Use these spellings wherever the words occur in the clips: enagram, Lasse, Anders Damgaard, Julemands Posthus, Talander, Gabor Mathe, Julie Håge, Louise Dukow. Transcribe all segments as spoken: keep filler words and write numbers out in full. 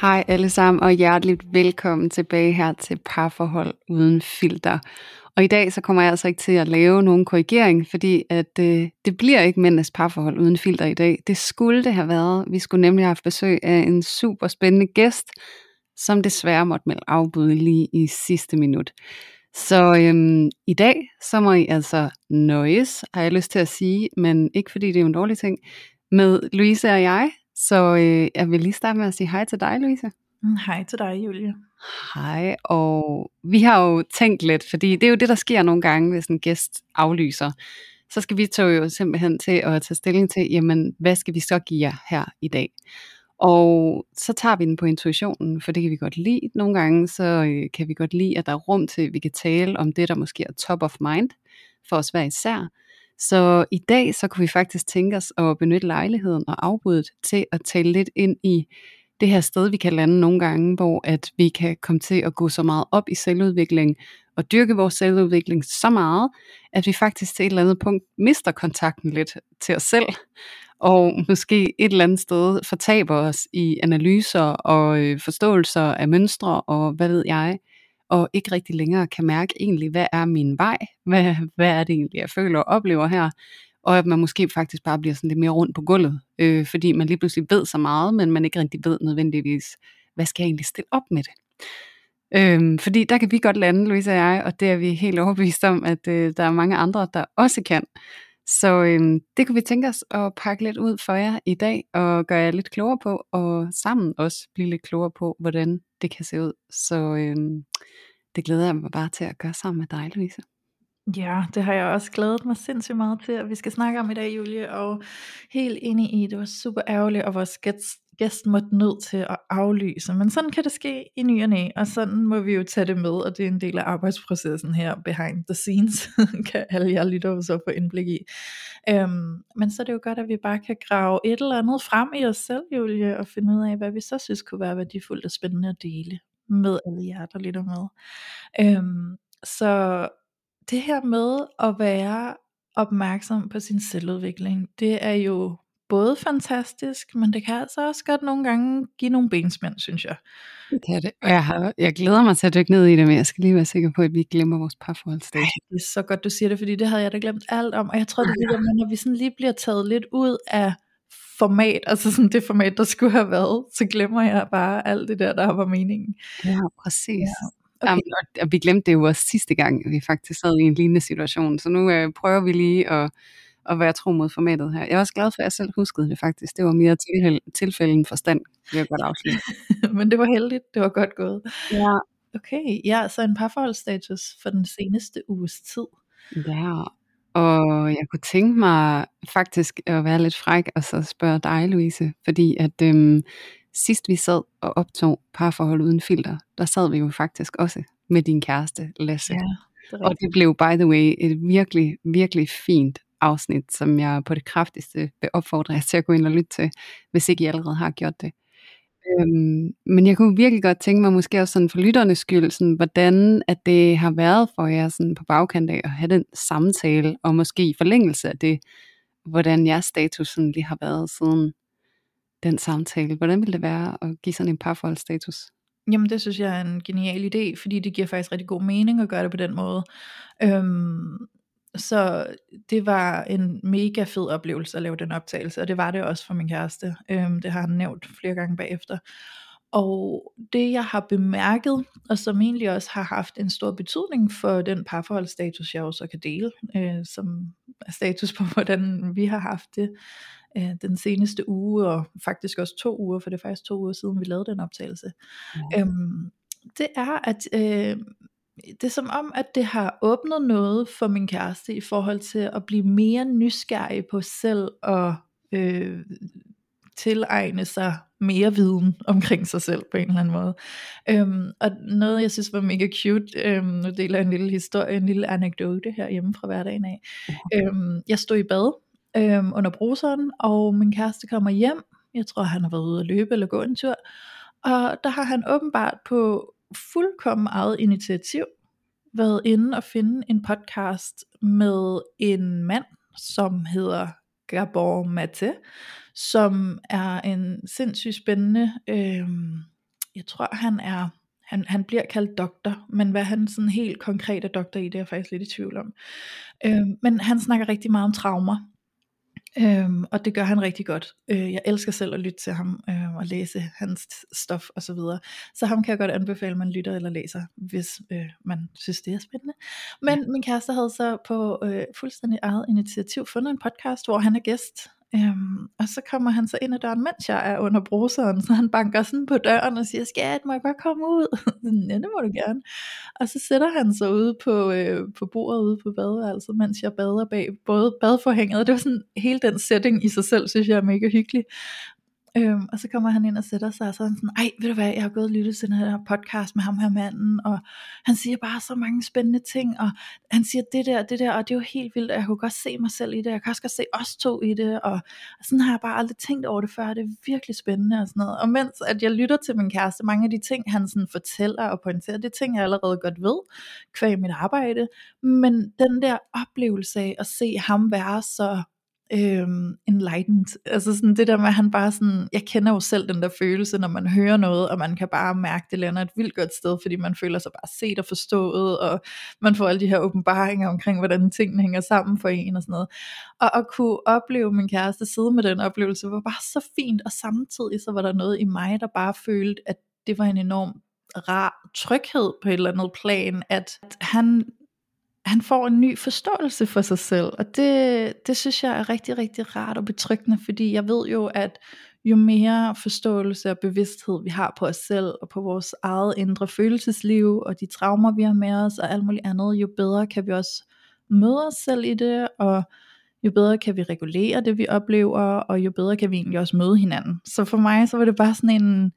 Hej alle sammen og hjerteligt velkommen tilbage her til Parforhold uden filter. Og i dag så kommer jeg altså ikke til at lave nogen korrigering, fordi at øh, det bliver ikke mændenes parforhold uden filter i dag. Det skulle det have været. Vi skulle nemlig have haft besøg af en super spændende gæst, som desværre måtte melde afbud lige i sidste minut. Så øhm, i dag så må I altså nøjes, har jeg lyst til at sige, men ikke fordi det er en dårlig ting, med Louise og jeg. Så øh, jeg vil lige starte med at sige hej til dig, Louise. Mm, hej til dig, Julie. Hej, og vi har jo tænkt lidt, fordi det er jo det, der sker nogle gange, hvis en gæst aflyser. Så skal vi tage jo simpelthen til at tage stilling til, jamen, hvad skal vi så give jer her i dag? Og så tager vi den på intuitionen, for det kan vi godt lide. Nogle gange så kan vi godt lide, at der er rum til, at vi kan tale om det, der måske er top of mind for os hver især. Så i dag, så kunne vi faktisk tænke os at benytte lejligheden og afbuddet til at tale lidt ind i det her sted, vi kan lande nogle gange, hvor at vi kan komme til at gå så meget op i selvudvikling og dyrke vores selvudvikling så meget, at vi faktisk til et eller andet punkt mister kontakten lidt til os selv, og måske et eller andet sted fortaber os i analyser og forståelser af mønstre og hvad ved jeg, og ikke rigtig længere kan mærke egentlig, hvad er min vej, hvad, hvad er det egentlig, jeg føler og oplever her, og at man måske faktisk bare bliver sådan lidt mere rundt på gulvet, øh, fordi man lige pludselig ved så meget, men man ikke rigtig ved nødvendigvis, hvad skal jeg egentlig stille op med det? Øh, fordi der kan vi godt lande, Louise og jeg, og det er vi helt overbevist om, at øh, der er mange andre, der også kan. Så øh, det kunne vi tænke os at pakke lidt ud for jer i dag, og gøre jer lidt klogere på, og sammen også blive lidt klogere på, hvordan det kan se ud. Så øh, det glæder jeg mig bare til at gøre sammen med dig, Louise. Ja, det har jeg også glædet mig sindssygt meget til, at vi skal snakke om i dag, Julie, og helt enig i, det var super ærgerligt, og vores gæst måtte nødt til at aflyse, men sådan kan det ske i ny og næ, og sådan må vi jo tage det med, og det er en del af arbejdsprocessen her, behind the scenes, kan alle jer lytter så få indblik i. Øhm, men så er det jo godt, at vi bare kan grave et eller andet frem i os selv, Julie, og finde ud af, hvad vi så synes kunne være værdifuldt og spændende at dele med alle jer, der lytter med. Øhm, så... Det her med at være opmærksom på sin selvudvikling, det er jo både fantastisk, men det kan altså også godt nogle gange give nogle benspænd, synes jeg. Det er det. Jeg, har, jeg glæder mig til at dykke ned i det, men jeg skal lige være sikker på, at vi ikke glemmer vores parforholdsdag. Det er så godt, du siger det, fordi det havde jeg da glemt alt om, og jeg tror, det er det, når vi sådan lige bliver taget lidt ud af format, altså sådan det format, der skulle have været, så glemmer jeg bare alt det der, der var meningen. Ja, præcis. Ja. Okay. Jamen, og vi glemte det jo også sidste gang, vi faktisk sad i en lignende situation, så nu øh, prøver vi lige at, at være tro mod formatet her. Jeg er også glad for, at jeg selv huskede det faktisk. Det var mere tilfælde end forstand, vi har godt afslutte. Men det var heldigt, det var godt gået. Ja. Okay, ja, så en parforholdsstatus for den seneste uges tid. Ja, og jeg kunne tænke mig faktisk at være lidt fræk og så spørge dig, Louise, fordi at... Øhm, Sidst vi sad og optog Parforhold uden filter, der sad vi jo faktisk også med din kæreste, Lasse. Ja, det og det blev, by the way, et virkelig, virkelig fint afsnit, som jeg på det kraftigste vil opfordre jer til at gå ind og lytte til, hvis ikke I allerede har gjort det. Øhm, men jeg kunne virkelig godt tænke mig, måske også sådan for lytternes skyld, sådan, hvordan at det har været for jer sådan på bagkant af at have den samtale, og måske i forlængelse af det, hvordan jeres status sådan lige har været siden den samtale. Hvordan ville det være at give sådan en parforholdsstatus? Jamen det synes jeg er en genial idé, fordi det giver faktisk rigtig god mening at gøre det på den måde. Øhm, så det var en mega fed oplevelse at lave den optagelse, og det var det også for min kæreste. Øhm, det har han nævnt flere gange bagefter. Og det jeg har bemærket, og som egentlig også har haft en stor betydning for den parforholdsstatus, jeg også kan dele, øh, som status på, hvordan vi har haft det, den seneste uge, og faktisk også to uger, for det er faktisk to uger siden, vi lavede den optagelse, mm. øhm, det er, at øh, det er som om, at det har åbnet noget for min kæreste i forhold til at blive mere nysgerrig på selv og øh, tilegne sig mere viden omkring sig selv på en eller anden måde. Øhm, og noget jeg synes var mega cute, øhm, nu deler jeg en lille historie, en lille anekdote herhjemme fra hverdagen af. Øhm, jeg stod i bad øhm, under bruseren, og min kæreste kommer hjem, jeg tror han har været ude at løbe eller gå en tur, og der har han åbenbart på fuldkommen eget initiativ været inde og finde en podcast med en mand, som hedder Gabor Mathe, som er en sindssygt spændende, øh, jeg tror han er, han, han bliver kaldt doktor, men hvad han sådan helt konkret er doktor i, det er jeg faktisk lidt i tvivl om, øh, men han snakker rigtig meget om traumer, øh, og det gør han rigtig godt. øh, jeg elsker selv at lytte til ham, øh, og læse hans stof og så videre, så ham kan jeg godt anbefale, at man lytter eller læser, hvis øh, man synes det er spændende. Men min kæreste havde så på øh, fuldstændig eget initiativ fundet en podcast, hvor han er gæst. Øhm, og så kommer han så ind ad døren, mens jeg er under bruseren, så han banker sådan på døren og siger, skat, må jeg godt komme ud? Ja, det må du gerne. Og så sætter han sig ude på, øh, på bordet ude på badeværelset, mens jeg bader bag både badeforhænget. Det var sådan, hele den setting i sig selv, synes jeg er mega hyggelig. Øhm, og så kommer han ind og sætter sig, og så er han sådan, ej, ved du hvad, jeg har gået og lyttet til den her podcast med ham her manden, og han siger bare så mange spændende ting, og han siger det der, det der, og det er jo helt vildt, og jeg kunne godt se mig selv i det, jeg kan også godt se os to i det, og, og sådan har jeg bare aldrig tænkt over det før, det er virkelig spændende og sådan noget. Og mens at jeg lytter til min kæreste, mange af de ting, han sådan fortæller og pointerer, det er ting, jeg allerede godt ved, kvæg mit arbejde, men den der oplevelse af at se ham være så Øhm, enlightened, altså sådan det der med, at han bare sådan, jeg kender jo selv den der følelse, når man hører noget, og man kan bare mærke, det lander et vildt godt sted, fordi man føler sig bare set og forstået, og man får alle de her åbenbaringer omkring, hvordan tingene hænger sammen for en og sådan noget, og at kunne opleve min kæreste sidde med den oplevelse, var bare så fint, og samtidig så var der noget i mig, der bare følte, at det var en enorm rar tryghed på et eller andet plan, at han han får en ny forståelse for sig selv, og det, det synes jeg er rigtig, rigtig rart og betryggende, fordi jeg ved jo, at jo mere forståelse og bevidsthed vi har på os selv, og på vores eget indre følelsesliv, og de traumer vi har med os, og alt muligt andet, jo bedre kan vi også møde os selv i det, og jo bedre kan vi regulere det, vi oplever, og jo bedre kan vi egentlig også møde hinanden. Så for mig, så var det bare sådan en...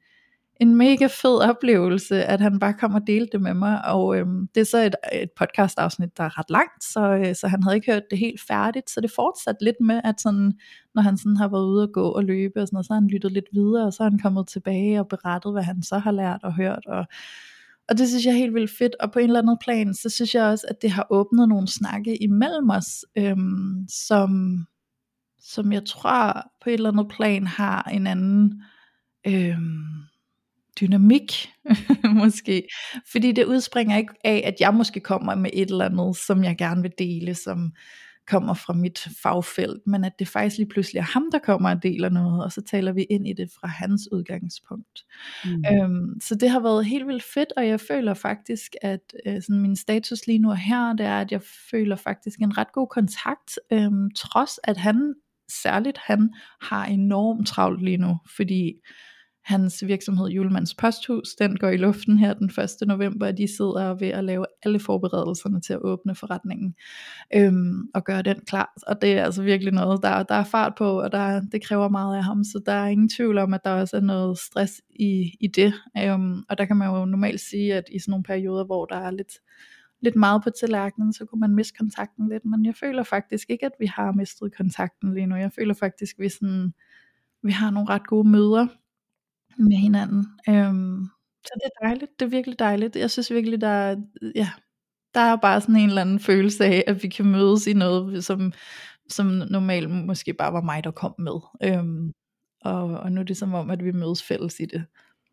en mega fed oplevelse, at han bare kom og delte det med mig, og øhm, det er så et, et podcastafsnit, der er ret langt, så, øh, så han havde ikke hørt det helt færdigt, så det fortsatte lidt med, at sådan, når han sådan har været ude at gå og løbe, og sådan noget, så har han lyttet lidt videre, og så er han kommet tilbage og berettet, hvad han så har lært og hørt, og, og det synes jeg er helt vildt fedt, og på en eller anden plan, så synes jeg også, at det har åbnet nogle snakke imellem os, øhm, som, som jeg tror på et eller andet plan har en anden... Øhm, dynamik måske, fordi det udspringer ikke af, at jeg måske kommer med et eller andet, som jeg gerne vil dele, som kommer fra mit fagfelt, men at det faktisk lige pludselig er ham, der kommer og deler noget, og så taler vi ind i det fra hans udgangspunkt. Mm. Øhm, så det har været helt vildt fedt, og jeg føler faktisk, at øh, sådan min status lige nu her, det er, at jeg føler faktisk en ret god kontakt, øh, trods at han, særligt han, har enormt travlt lige nu, fordi hans virksomhed Julemands Posthus, den går i luften her den første november, og de sidder ved at lave alle forberedelserne til at åbne forretningen, øhm, og gøre den klar, og det er altså virkelig noget, der, der er fart på, og der, det kræver meget af ham, så der er ingen tvivl om, at der også er noget stress i, i det, øhm, og der kan man jo normalt sige, at i sådan nogle perioder, hvor der er lidt, lidt meget på tallerkenen, så kunne man miste kontakten lidt, men jeg føler faktisk ikke, at vi har mistet kontakten lige nu, jeg føler faktisk, at vi, sådan, vi har nogle ret gode møder med hinanden, øhm, så det er dejligt, det er virkelig dejligt, jeg synes virkelig, der, ja, der er bare sådan en eller anden følelse af, at vi kan mødes i noget, som, som normalt måske bare var mig, der kom med, øhm, og, og nu er det som om, at vi mødes fælles i det.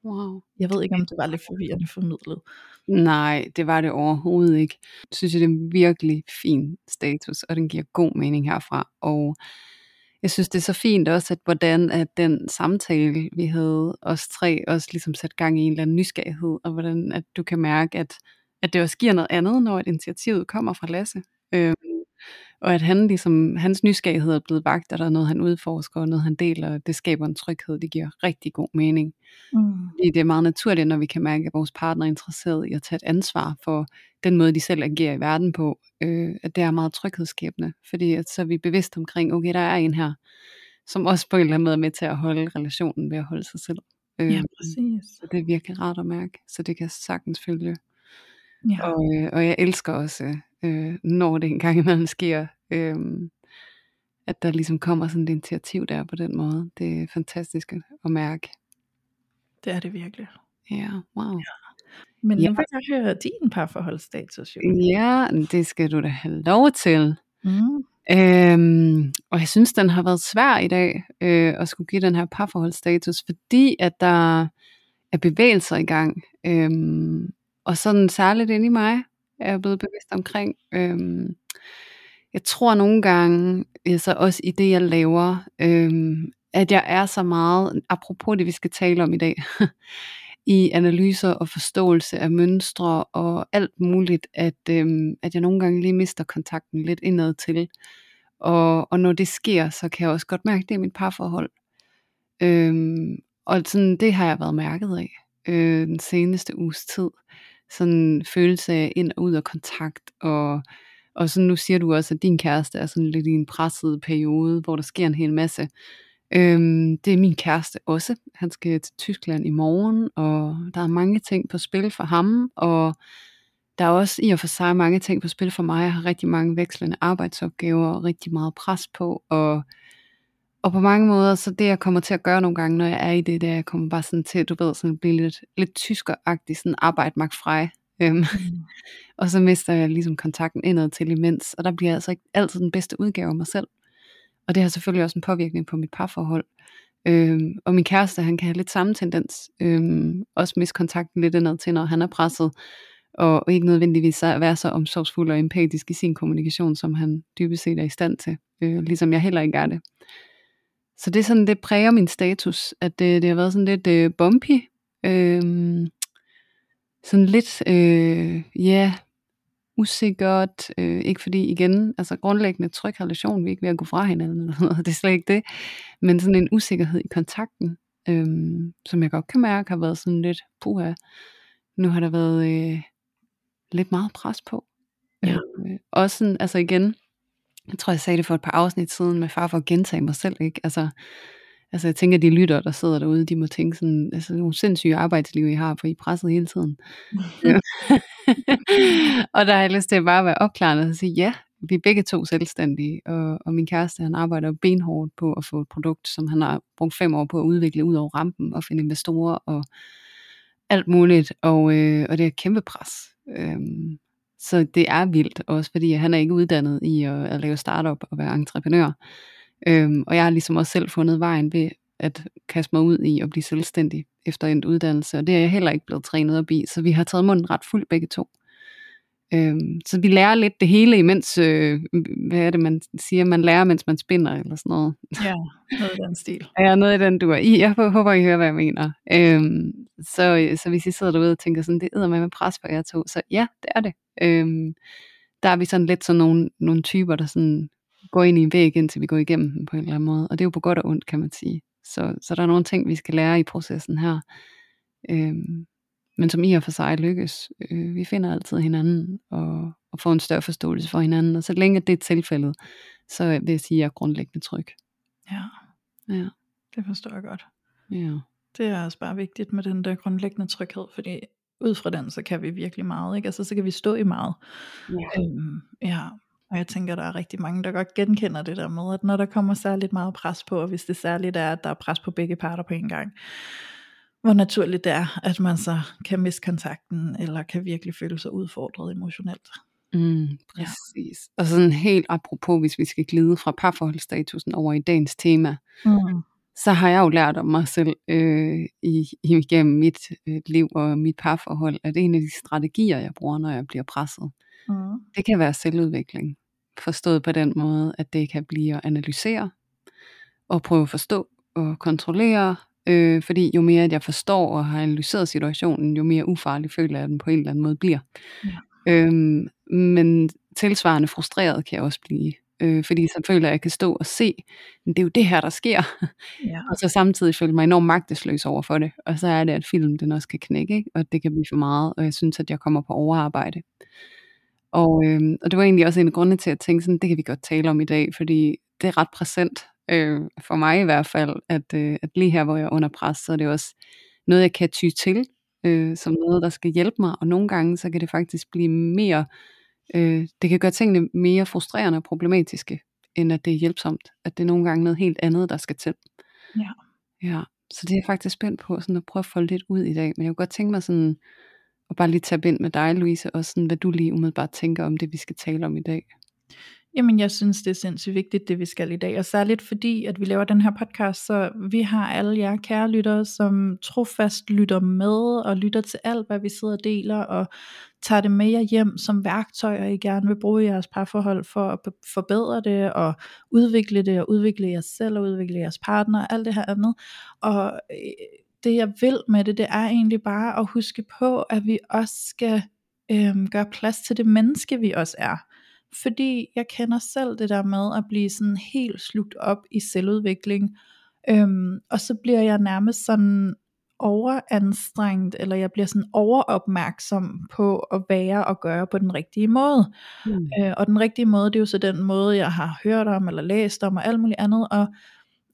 Wow. Jeg ved ikke, om det var lidt forvirrende formidlet. Nej, det var det overhovedet ikke. Jeg synes, det er en virkelig fin status, og den giver god mening herfra, og jeg synes, det er så fint også, at hvordan at den samtale, vi havde os tre, også ligesom sat gang i en eller anden nysgerrighed, og hvordan at du kan mærke, at, at det også giver noget andet, når et initiativ kommer fra Lasse. Øhm, Og at han ligesom, hans nysgerrighed er blevet vakt, og der er noget, han udforsker, og noget, han deler, det skaber en tryghed, det giver rigtig god mening. Mm. Det er meget naturligt, når vi kan mærke, at vores partner er interesseret i at tage et ansvar for den måde, de selv agerer i verden på, øh, at det er meget tryghedsskabende, fordi at så er vi bevidst omkring, okay, der er en her, som også på en eller anden måde er med til at holde relationen ved at holde sig selv. Øh, ja, præcis. Så det er virkelig rart at mærke, så det kan sagtens følge. Ja. Og, øh, og jeg elsker også, øh, når det engang imellem sker, øh, at der ligesom kommer sådan et initiativ der på den måde. Det er fantastisk at mærke. Det er det virkelig. Ja, wow. Ja. Men ja. Nu vil jeg høre din parforholdsstatus. Ja, det skal du da have lov til. Mm. Øhm, og jeg synes, den har været svær i dag øh, at skulle give den her parforholdsstatus, fordi at der er bevægelser i gang. Øhm, Og sådan særligt inde i mig, er jeg blevet bevidst omkring. Øhm, jeg tror nogle gange, altså også i det jeg laver, øhm, at jeg er så meget, apropos det vi skal tale om i dag, i analyser og forståelse af mønstre og alt muligt, at, øhm, at jeg nogle gange lige mister kontakten lidt indad til. Og, og når det sker, så kan jeg også godt mærke det i mit parforhold. Øhm, og sådan, det har jeg været mærket af øh, den seneste uges tid. Sådan følelse af ind og ud af kontakt, og, og sådan, nu siger du også, at din kæreste er sådan lidt i en presset periode, hvor der sker en hel masse. Øhm, det er min kæreste også, han skal til Tyskland i morgen, og der er mange ting på spil for ham, og der er også i og for sig mange ting på spil for mig. Jeg har rigtig mange vekslende arbejdsopgaver og rigtig meget pres på, og Og på mange måder, så det jeg kommer til at gøre nogle gange, når jeg er i det, der jeg kommer bare sådan til, du ved, sådan blive lidt, lidt tyskeragtig, sådan arbejde mag frei. Øhm. Mm. Og så mister jeg ligesom kontakten indad til imens, og der bliver jeg altså ikke altid den bedste udgave af mig selv. Og det har selvfølgelig også en påvirkning på mit parforhold. Øhm, og min kæreste, han kan have lidt samme tendens, øhm, også miste kontakten lidt indad til, når han er presset, og ikke nødvendigvis at være så omsorgsfuld og empatisk i sin kommunikation, som han dybest set er i stand til, øh, ligesom jeg heller ikke er det. Så det er sådan, det præger min status, at det, det har været sådan lidt øh, bumpy, øh, sådan lidt, øh, ja, usikkert, øh, ikke fordi igen, altså grundlæggende tryg relation, vi er ikke ved at gå fra hinanden, eller noget, det er slet ikke det, men sådan en usikkerhed i kontakten, øh, som jeg godt kan mærke, har været sådan lidt, puha, nu har der været øh, lidt meget pres på, ja. øh, også sådan, altså igen, jeg tror, jeg sagde det for et par afsnit siden, med far for at gentage mig selv, ikke? Altså, altså jeg tænker, de lytter, der sidder derude, de må tænke sådan, altså nogle sindssyge arbejdsliv, I har, for I er presset hele tiden. Ja. Og der er ellers til bare at være opklarende og sige, ja, vi er begge to selvstændige, og, og min kæreste, han arbejder benhårdt på at få et produkt, som han har brugt fem år på at udvikle ud over rampen, og finde investorer og alt muligt, og, øh, og det er et kæmpe pres. Øhm. Så det er vildt, også fordi han er ikke uddannet i at, at lave startup og være entreprenør. Øhm, og jeg har ligesom også selv fundet vejen ved at kaste mig ud i at blive selvstændig efter en uddannelse. Og det er jeg heller ikke blevet trænet op i, så vi har taget munden ret fuld begge to. Øhm, så vi lærer lidt det hele, imens, øh, hvad er det man siger, man lærer, mens man spinder eller sådan noget. Ja, noget i den stil. Ja, noget i den dur. I, jeg håber, I hører, hvad jeg mener. Øhm, så, så hvis I sidder derude og tænker sådan, det æder med med pres på jer to, så ja, det er det. Øhm, der er vi sådan lidt sådan nogle, nogle typer, der sådan går ind i en væg, indtil vi går igennem den på en eller anden måde, og det er jo på godt og ondt, kan man sige, så, så der er nogle ting, vi skal lære i processen her, øhm, men som i og for sig lykkes. øh, vi finder altid hinanden og, og får en større forståelse for hinanden, og så længe det er tilfældet, så vil jeg sige, at jeg er grundlæggende tryg. Ja, ja. Det forstår jeg godt. Ja. Det er også bare vigtigt med den der grundlæggende tryghed, fordi ud fra den, så kan vi virkelig meget, ikke? Altså, så kan vi stå i meget. Ja. Øhm, ja. Og jeg tænker, der er rigtig mange, der godt genkender det der med, at når der kommer særligt meget pres på, og hvis det særligt er, at der er pres på begge parter på en gang, hvor naturligt det er, at man så kan miste kontakten, eller kan virkelig føle sig udfordret emotionelt. Mm, præcis. Ja. Og sådan helt apropos, hvis vi skal glide fra parforholdsstatusen over i dagens tema, mm. så har jeg jo lært om mig selv øh, i, igennem mit øh, liv og mit parforhold, at en af de strategier, jeg bruger, når jeg bliver presset, mm. det kan være selvudvikling. Forstået på den måde, at det kan blive at analysere, og prøve at forstå og kontrollere, øh, fordi jo mere at jeg forstår og har analyseret situationen, jo mere ufarlig føler jeg den på en eller anden måde bliver. Ja. Øhm, men tilsvarende frustreret kan jeg også blive. øh, fordi så føler jeg, at jeg kan stå og se, men det er jo det her, der sker. Ja. Og så samtidig føler jeg mig enormt magtesløs over for det, og så er det, at filmen den også kan knække, ikke? Og det kan blive for meget, og jeg synes, at jeg kommer på overarbejde. Og, øh, og det var egentlig også en af grundene til at tænke sådan, det kan vi godt tale om i dag, fordi det er ret præsent, øh, for mig i hvert fald, at, øh, at lige her, hvor jeg er under pres, så er det også noget, jeg kan ty til, øh, som noget, der skal hjælpe mig, og nogle gange, så kan det faktisk blive mere, øh, det kan gøre tingene mere frustrerende og problematiske, end at det er hjælpsomt, at det er nogle gange noget helt andet, der skal til. Ja. Ja, så det er jeg faktisk spændt på, sådan at prøve at folde lidt ud i dag, men jeg kunne godt tænke mig sådan, og bare lige tabe ind med dig, Louise, og sådan, hvad du lige umiddelbart tænker om det, vi skal tale om i dag. Jamen, jeg synes, det er sindssygt vigtigt, det vi skal i dag. Og særligt fordi, at vi laver den her podcast, så vi har alle jer kære lyttere, som trofast lytter med, og lytter til alt, hvad vi sidder og deler, og tager det med jer hjem som værktøjer, I gerne vil bruge i jeres parforhold, for at forbedre det, og udvikle det, og udvikle jer selv, og udvikle jeres partner, og alt det her andet. Og det jeg vil med det, det er egentlig bare at huske på, at vi også skal øhm, gøre plads til det menneske, vi også er. Fordi jeg kender selv det der med at blive sådan helt slugt op i selvudvikling, øhm, og så bliver jeg nærmest sådan overanstrengt, eller jeg bliver sådan overopmærksom på at være og gøre på den rigtige måde. Mm. Øh, og den rigtige måde, det er jo så den måde, jeg har hørt om, eller læst om, og alt muligt andet, og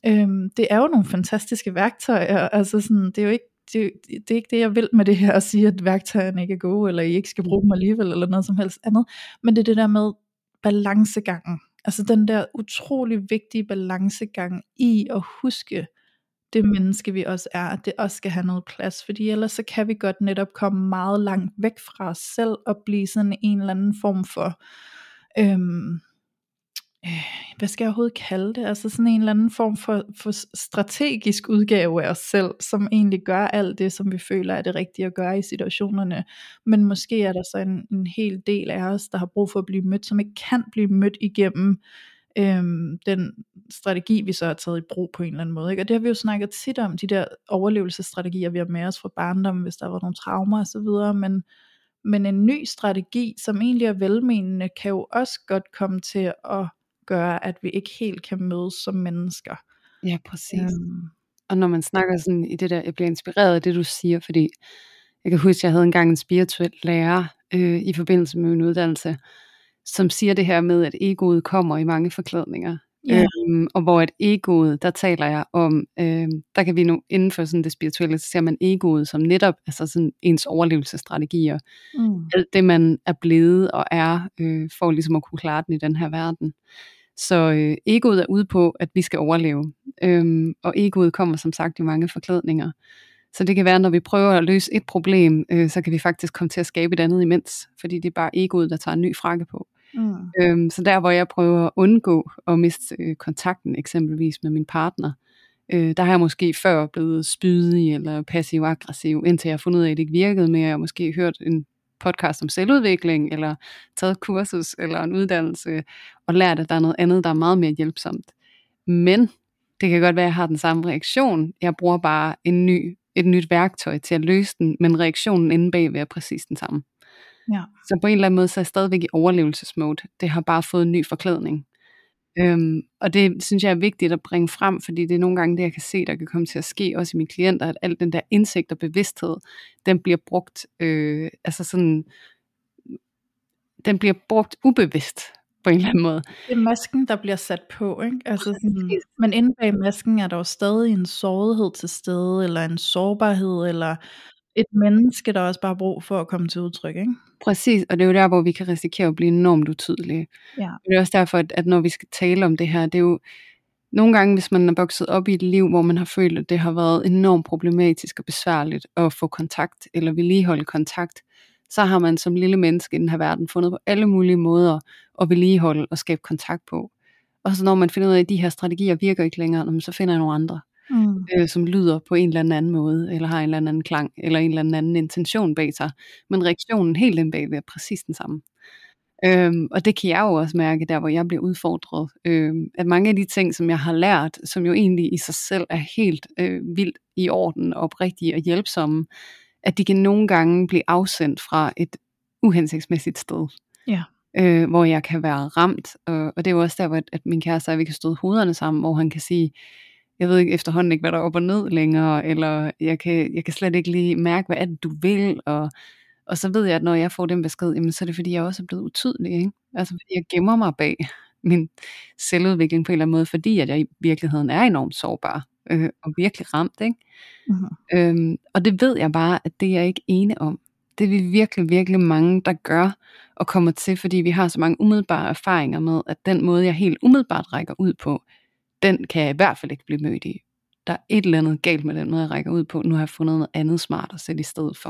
Øhm, det er jo nogle fantastiske værktøjer, altså sådan, det er jo ikke det, det er ikke det jeg vil med det her at sige, at værktøjerne ikke er gode, eller I ikke skal bruge dem alligevel, eller noget som helst andet, men det er det der med balancegangen, altså den der utrolig vigtige balancegang i at huske det menneske vi også er, at det også skal have noget plads, fordi ellers så kan vi godt netop komme meget langt væk fra os selv, og blive sådan en eller anden form for øhm, hvad skal jeg overhovedet kalde det, altså sådan en eller anden form for, for strategisk udgave af os selv, som egentlig gør alt det, som vi føler er det rigtige at gøre i situationerne, men måske er der så en, en hel del af os, der har brug for at blive mødt, som ikke kan blive mødt igennem øhm, den strategi, vi så har taget i brug på en eller anden måde, ikke? Og det har vi jo snakket tit om, de der overlevelsesstrategier, vi har med os fra barndommen, hvis der var nogle traumer og så videre, men men en ny strategi, som egentlig er velmenende, kan jo også godt komme til at gør, at vi ikke helt kan mødes som mennesker. Ja, præcis. Um, og når man snakker sådan i det der, jeg bliver inspireret af det du siger, fordi jeg kan huske, jeg havde engang en spirituel lærer øh, i forbindelse med min uddannelse, som siger det her med, at egoet kommer i mange forklædninger. Yeah. Øhm, og hvor at egoet, der taler jeg om, øh, der kan vi nu inden for sådan det spirituelle, så ser man egoet som netop altså sådan ens overlevelsesstrategier. Mm. Alt det man er blevet og er, øh, for ligesom at kunne klare den i den her verden. Så øh, egoet er ude på, at vi skal overleve, øhm, og egoet kommer som sagt i mange forklædninger. Så det kan være, når vi prøver at løse et problem, øh, så kan vi faktisk komme til at skabe et andet imens, fordi det er bare egoet, der tager en ny frakke på. Mm. Øhm, så der, hvor jeg prøver at undgå at miste øh, kontakten eksempelvis med min partner, øh, der har jeg måske før blevet spydig eller passiv-aggressiv, indtil jeg har fundet ud af, at det ikke virkede mere. Jeg har måske hørt en podcast om selvudvikling, eller taget kursus, eller en uddannelse, og lært, at der er noget andet, der er meget mere hjælpsomt. Men det kan godt være, at jeg har den samme reaktion. Jeg bruger bare en ny, et nyt værktøj til at løse den, men reaktionen inde bagved er præcis den samme. Ja. Så på en eller anden måde, så er jeg stadigvæk i overlevelsesmode. Det har bare fået en ny forklædning. Øhm, og det synes jeg er vigtigt at bringe frem, fordi det er nogle gange det, jeg kan se, der kan komme til at ske, også i mine klienter, at al den der indsigt og bevidsthed, den bliver brugt, øh, altså sådan, den bliver brugt ubevidst på en eller anden måde. Det er masken, der bliver sat på, ikke? Altså sådan, men inde bag masken er der jo stadig en sårighed til stede, eller en sårbarhed, eller et menneske, der også bare har brug for at komme til udtryk, ikke? Præcis, og det er jo der, hvor vi kan risikere at blive enormt utydelige. Ja. Det er også derfor, at, at når vi skal tale om det her, det er jo nogle gange, hvis man er vokset op i et liv, hvor man har følt, at det har været enormt problematisk og besværligt at få kontakt, eller vedligeholde kontakt, så har man som lille menneske i den her verden fundet på alle mulige måder at vedligeholde og skabe kontakt på. Og så når man finder ud af, at de her strategier virker ikke længere, så finder jeg nogle andre. Mm. Øh, som lyder på en eller anden måde, eller har en eller anden klang, eller en eller anden intention bag sig, men reaktionen helt inde bagved er præcis den samme. Øhm, og det kan jeg jo også mærke, der hvor jeg bliver udfordret, øhm, at mange af de ting, som jeg har lært, som jo egentlig i sig selv er helt øh, vildt i orden, oprigtige og hjælpsomme, at de kan nogle gange blive afsendt fra et uhensigtsmæssigt sted. Yeah. øh, hvor jeg kan være ramt, og, og det er jo også der, hvor, at min kæreste og vi kan støde hovederne sammen, hvor han kan sige, jeg ved ikke efterhånden ikke, hvad der er op og ned længere, eller jeg kan, jeg kan slet ikke lige mærke, hvad er det, du vil, og, og så ved jeg, at når jeg får den besked, jamen, så er det, fordi jeg også er blevet utydelig, ikke? Altså, fordi jeg gemmer mig bag min selvudvikling på en eller anden måde, fordi at jeg i virkeligheden er enormt sårbar, øh, og virkelig ramt, ikke? Uh-huh. Øhm, og det ved jeg bare, at det er jeg ikke ene om. Det er vi virkelig, virkelig mange, der gør og kommer til, fordi vi har så mange umiddelbare erfaringer med, at den måde, jeg helt umiddelbart rækker ud på, den kan jeg i hvert fald ikke blive mødt i. Der er et eller andet galt med den måde, jeg rækker ud på. Nu har jeg fundet noget andet smart at sætte i stedet for.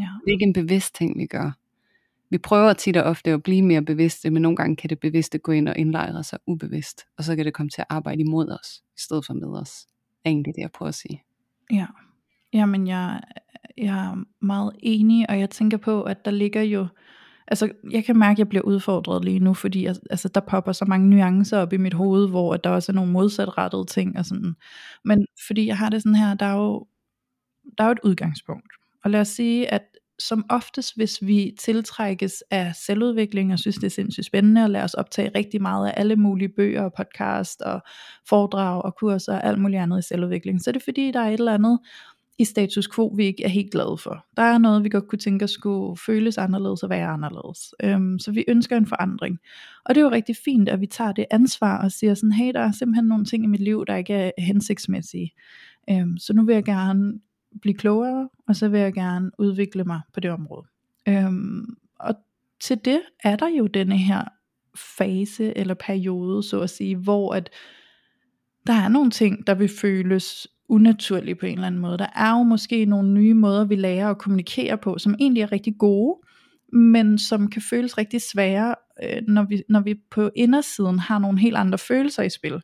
Ja. Det er ikke en bevidst ting, vi gør. Vi prøver tit og ofte at blive mere bevidste, men nogle gange kan det bevidste gå ind og indlejre sig ubevidst, og så kan det komme til at arbejde imod os, i stedet for med os. Det er egentlig det, jeg prøver at sige. Ja, jamen jeg, jeg er meget enig, og jeg tænker på, at der ligger jo, altså jeg kan mærke, at jeg bliver udfordret lige nu, fordi jeg, altså, der popper så mange nuancer op i mit hoved, hvor der også er nogle modsatrettede ting og sådan. Men fordi jeg har det sådan her, der er jo, der er jo et udgangspunkt. Og lad os sige, at som oftest, hvis vi tiltrækkes af selvudvikling og synes, det er sindssygt spændende, og lader os optage rigtig meget af alle mulige bøger og podcast og foredrag og kurser og alt muligt andet i selvudvikling, så er det fordi, der er et eller andet i status quo, vi ikke er helt glade for. Der er noget, vi godt kunne tænke at skulle føles anderledes og være anderledes. Øhm, så vi ønsker en forandring. Og det er jo rigtig fint, at vi tager det ansvar og siger sådan, hey, der er simpelthen nogle ting i mit liv, der ikke er hensigtsmæssige. Øhm, så nu vil jeg gerne blive klogere, og så vil jeg gerne udvikle mig på det område. Øhm, og til det er der jo denne her fase eller periode, så at sige, hvor at der er nogle ting, der vil føles unaturlige på en eller anden måde. Der er jo måske nogle nye måder, vi lærer at kommunikere på, som egentlig er rigtig gode, men som kan føles rigtig svære, øh, når vi, når vi på indersiden har nogle helt andre følelser i spil.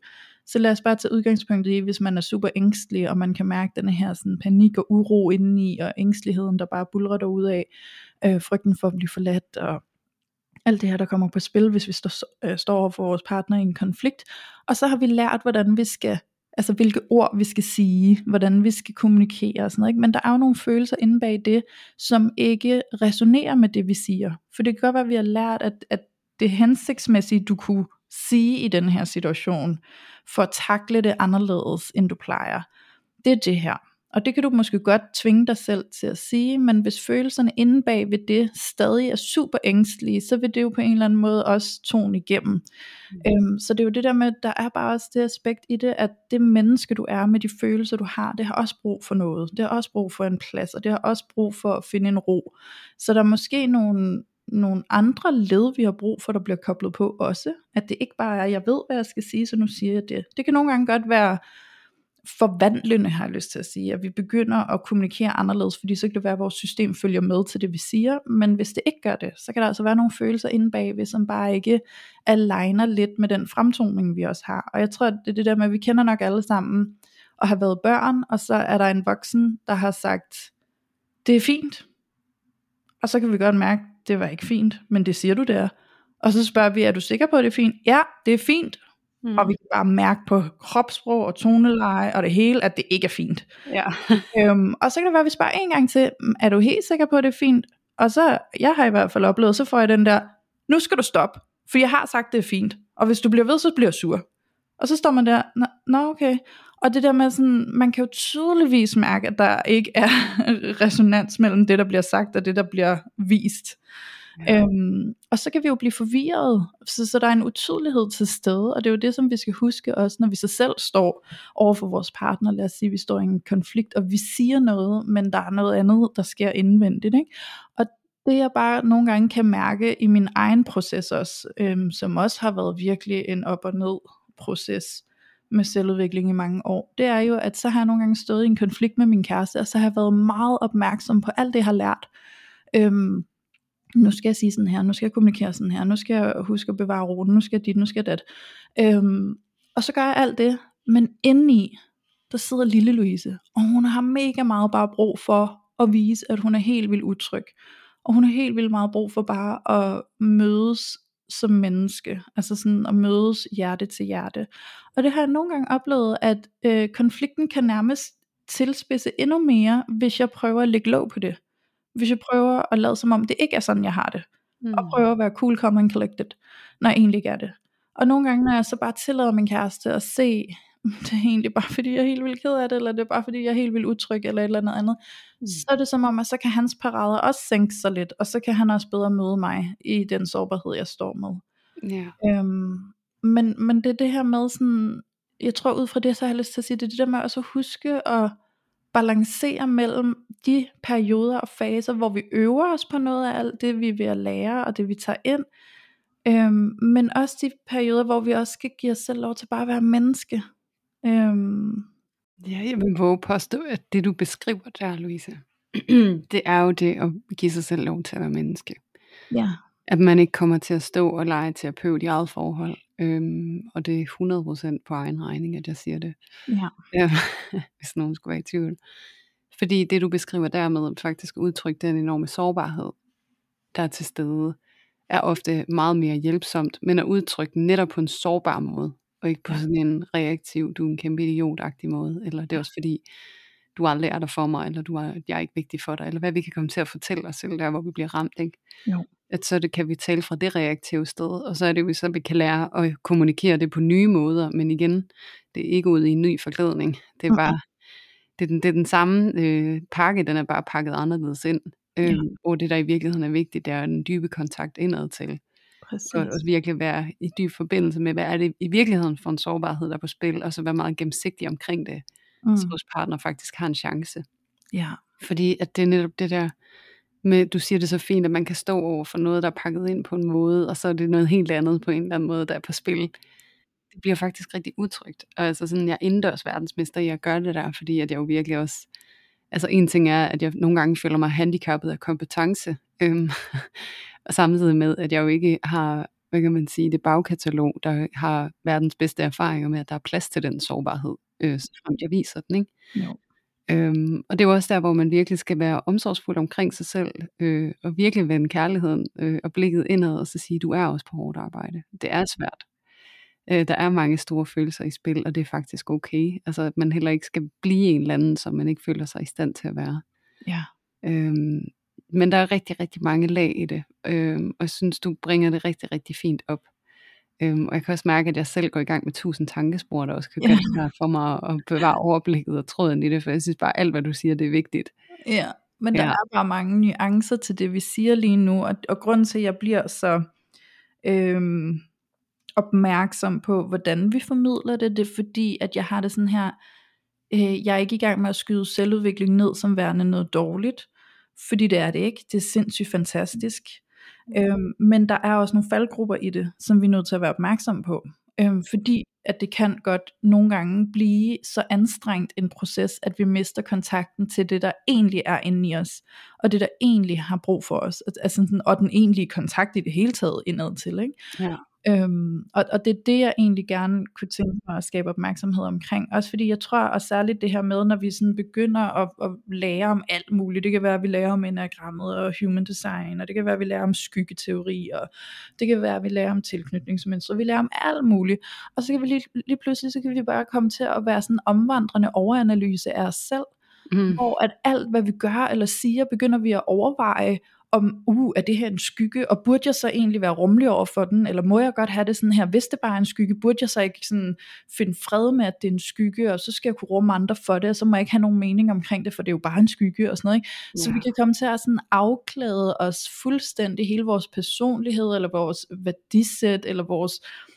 Så lad os bare tage udgangspunktet i, hvis man er super ængstelig, og man kan mærke den her sådan, panik og uro indeni, og ængsteligheden, der bare buldrer derudad, øh, frygten for at blive forladt, og alt det her, der kommer på spil, hvis vi står, øh, står over for vores partner i en konflikt. Og så har vi lært, hvordan vi skal, altså hvilke ord vi skal sige, hvordan vi skal kommunikere og sådan noget, ikke? Men der er jo nogle følelser inde bag det, som ikke resonerer med det, vi siger. For det kan godt være, at vi har lært, at, at det hensigtsmæssige, du kunne sige i den her situation, for at takle det anderledes, end du plejer, det er det her. Og det kan du måske godt tvinge dig selv til at sige, men hvis følelserne inde bag ved det stadig er super ængstelige, så vil det jo på en eller anden måde også tone igennem. Mm. Øhm, så det er jo det der med, at der er bare også det aspekt i det, at det menneske du er med de følelser du har, det har også brug for noget, det har også brug for en plads, og det har også brug for at finde en ro. Så der er måske nogle nogle andre led, vi har brug for, der bliver koblet på også, at det ikke bare er, jeg ved, hvad jeg skal sige, så nu siger jeg det. Det kan nogle gange godt være forvandlende, har jeg lyst til at sige, at vi begynder at kommunikere anderledes, fordi så kan det være, at vores system følger med til det, vi siger, men hvis det ikke gør det, så kan der altså være nogle følelser inde bagved, som bare ikke aligner lidt med den fremtoning, vi også har. Og jeg tror, det er det der med, at vi kender nok alle sammen, og har været børn, og så er der en voksen, der har sagt, det er fint, og så kan vi godt mærke, det var ikke fint, men det siger du der. Og så spørger vi, er du sikker på, at det er fint? Ja, det er fint. Mm. Og vi kan bare mærke på kropssprog og toneleje og det hele, at det ikke er fint. Ja. øhm, og så kan det være, at vi spørger en gang til, er du helt sikker på, at det er fint? Og så, jeg har i hvert fald oplevet, så får jeg den der, nu skal du stoppe, for jeg har sagt, det er fint. Og hvis du bliver ved, så bliver jeg sur. Og så står man der, nå okay. Og det der med sådan, man kan jo tydeligvis mærke, at der ikke er resonans mellem det, der bliver sagt, og det, der bliver vist. Ja. Øhm, og så kan vi jo blive forvirret, så, så der er en utydelighed til stede, og det er jo det, som vi skal huske også, når vi så selv står over for vores partner, lad os sige, vi står i en konflikt, og vi siger noget, men der er noget andet, der sker indvendigt, ikke? Og det jeg bare nogle gange kan mærke i min egen proces også, øhm, som også har været virkelig en op og ned proces, med selvudvikling i mange år, det er jo, at så har jeg nogle gange stået i en konflikt med min kæreste, og så har jeg været meget opmærksom på alt det, jeg har lært. Øhm, nu skal jeg sige sådan her, nu skal jeg kommunikere sådan her, nu skal jeg huske at bevare roen, nu skal jeg dit, nu skal jeg dat. Øhm, og så gør jeg alt det, men indeni, der sidder lille Louise, og hun har mega meget bare brug for at vise, at hun er helt vildt utryg, og hun har helt vildt meget brug for bare at mødes som menneske, altså sådan at mødes hjerte til hjerte, og det har jeg nogle gange oplevet, at øh, konflikten kan nærmest tilspidse endnu mere, hvis jeg prøver at lægge låg på det, hvis jeg prøver at lade som om, det ikke er sådan jeg har det, mm. og prøver at være cool, calm and collected, når jeg egentlig gør det. Og nogle gange, når jeg så bare tillader min kæreste at se, det er egentlig bare fordi jeg er helt vildt ked af det, eller det er bare fordi jeg er helt vildt utryg, eller et eller andet andet, mm. så er det som om, at så kan hans parader også sænke sig lidt, og så kan han også bedre møde mig i den sårbarhed, jeg står med. Yeah. Øhm, men, men det er det her med sådan, jeg tror ud fra det, så har jeg lyst til at sige, det er det der med også at huske at balancere mellem de perioder og faser, hvor vi øver os på noget af alt det, vi er ved at lære, og det vi tager ind, øhm, men også de perioder, hvor vi også skal give os selv lov til bare at være menneske. Øhm. Ja, jeg vil våge påstå, at det du beskriver der, Louise, det er jo det at give sig selv lov til at være menneske. Ja. At man ikke kommer til at stå og lege terapeut i eget forhold, øhm, og det er hundrede procent på egen regning, at jeg siger det. Ja. Ja, hvis nogen skulle være i tvivl. Fordi det du beskriver dermed, faktisk udtryk den enorme sårbarhed, der er til stede, er ofte meget mere hjælpsomt, men er udtrykt netop på en sårbar måde, og ikke på sådan en reaktiv, du er en kæmpe idiot-agtig måde, eller det er også fordi, du aldrig er der for mig, eller du er, jeg er ikke vigtig for dig, eller hvad vi kan komme til at fortælle os selv, der hvor vi bliver ramt, ikke? Jo. At så det, kan vi tale fra det reaktive sted, og så er det jo så, vi kan lære at kommunikere det på nye måder, men igen, det er ikke ud i en ny forklædning, det er okay. bare, det er den, det er den samme øh, pakke, den er bare pakket anderledes ind, øh, ja. Og det der i virkeligheden er vigtigt, det er den dybe kontakt indad til. Præcis. Og også virkelig være i dyb forbindelse med, hvad er det i virkeligheden for en sårbarhed, der er på spil, og så være meget gennemsigtig omkring det, mm. så vores partner faktisk har en chance. Ja. Fordi at det er netop det der med, du siger det så fint, at man kan stå over for noget, der er pakket ind på en måde, og så er det noget helt andet på en eller anden måde, der er på spil. Det bliver faktisk rigtig utrygt. Og altså sådan, jeg er indendørs verdensmester i at gøre det der, fordi at jeg jo virkelig også, altså en ting er, at jeg nogle gange føler mig handicappet af kompetence, øhm, og samtidig med, at jeg jo ikke har, hvad kan man sige, det bagkatalog, der har verdens bedste erfaringer med, at der er plads til den sårbarhed, øh, som jeg viser den, ikke? Jo. Øhm, og det er også der, hvor man virkelig skal være omsorgsfuld omkring sig selv, øh, og virkelig vende kærligheden øh, og blikket indad, og så sige, du er også på hårdt arbejde. Det er svært. Øh, der er mange store følelser i spil, og det er faktisk okay. Altså, at man heller ikke skal blive en eller anden, som man ikke føler sig i stand til at være. Ja. Øhm, Men der er rigtig, rigtig mange lag i det, øhm, og jeg synes, du bringer det rigtig, rigtig fint op. Øhm, og jeg kan også mærke, at jeg selv går i gang med tusind tankespor, der også kan gøre yeah. det for mig at bevare overblikket og tråden i det, for jeg synes bare, alt hvad du siger, det er vigtigt. Ja, men der ja. er bare mange nuancer til det, vi siger lige nu, og, og grunden til, at jeg bliver så øhm, opmærksom på, hvordan vi formidler det, det er fordi, at jeg har det sådan her, øh, jeg er ikke i gang med at skyde selvudvikling ned som værende noget dårligt, fordi det er det ikke, det er sindssygt fantastisk, øhm, men der er også nogle faldgrupper i det, som vi er nødt til at være opmærksomme på, øhm, fordi at det kan godt nogle gange blive så anstrengt en proces, at vi mister kontakten til det, der egentlig er inde i os, og det der egentlig har brug for os, altså den, og den egentlige kontakt i det hele taget indad til, ikke? Ja. Øhm, og, og det er det, jeg egentlig gerne kunne tænke mig at skabe opmærksomhed omkring, også fordi jeg tror, og særligt det her med, når vi sådan begynder at, at lære om alt muligt, det kan være, at vi lærer om enagrammet og human design, og det kan være, at vi lærer om skyggeteori, og det kan være, at vi lærer om tilknytningsmønstre, vi lærer om alt muligt, og så kan vi lige, lige pludselig, så kan vi bare komme til at være sådan en omvandrende overanalyse af os selv, mm. hvor at alt hvad vi gør eller siger, begynder vi at overveje, om, uh, er det her en skygge, og burde jeg så egentlig være rummelig over for den, eller må jeg godt have det sådan her, hvis det bare er en skygge, burde jeg så ikke sådan finde fred med, at det er en skygge, og så skal jeg kunne rumme andre for det, og så må jeg ikke have nogen mening omkring det, for det er jo bare en skygge, og sådan noget, ikke? Ja. Så vi kan komme til at sådan afklæde os fuldstændig, hele vores personlighed, eller vores værdisæt, eller vores,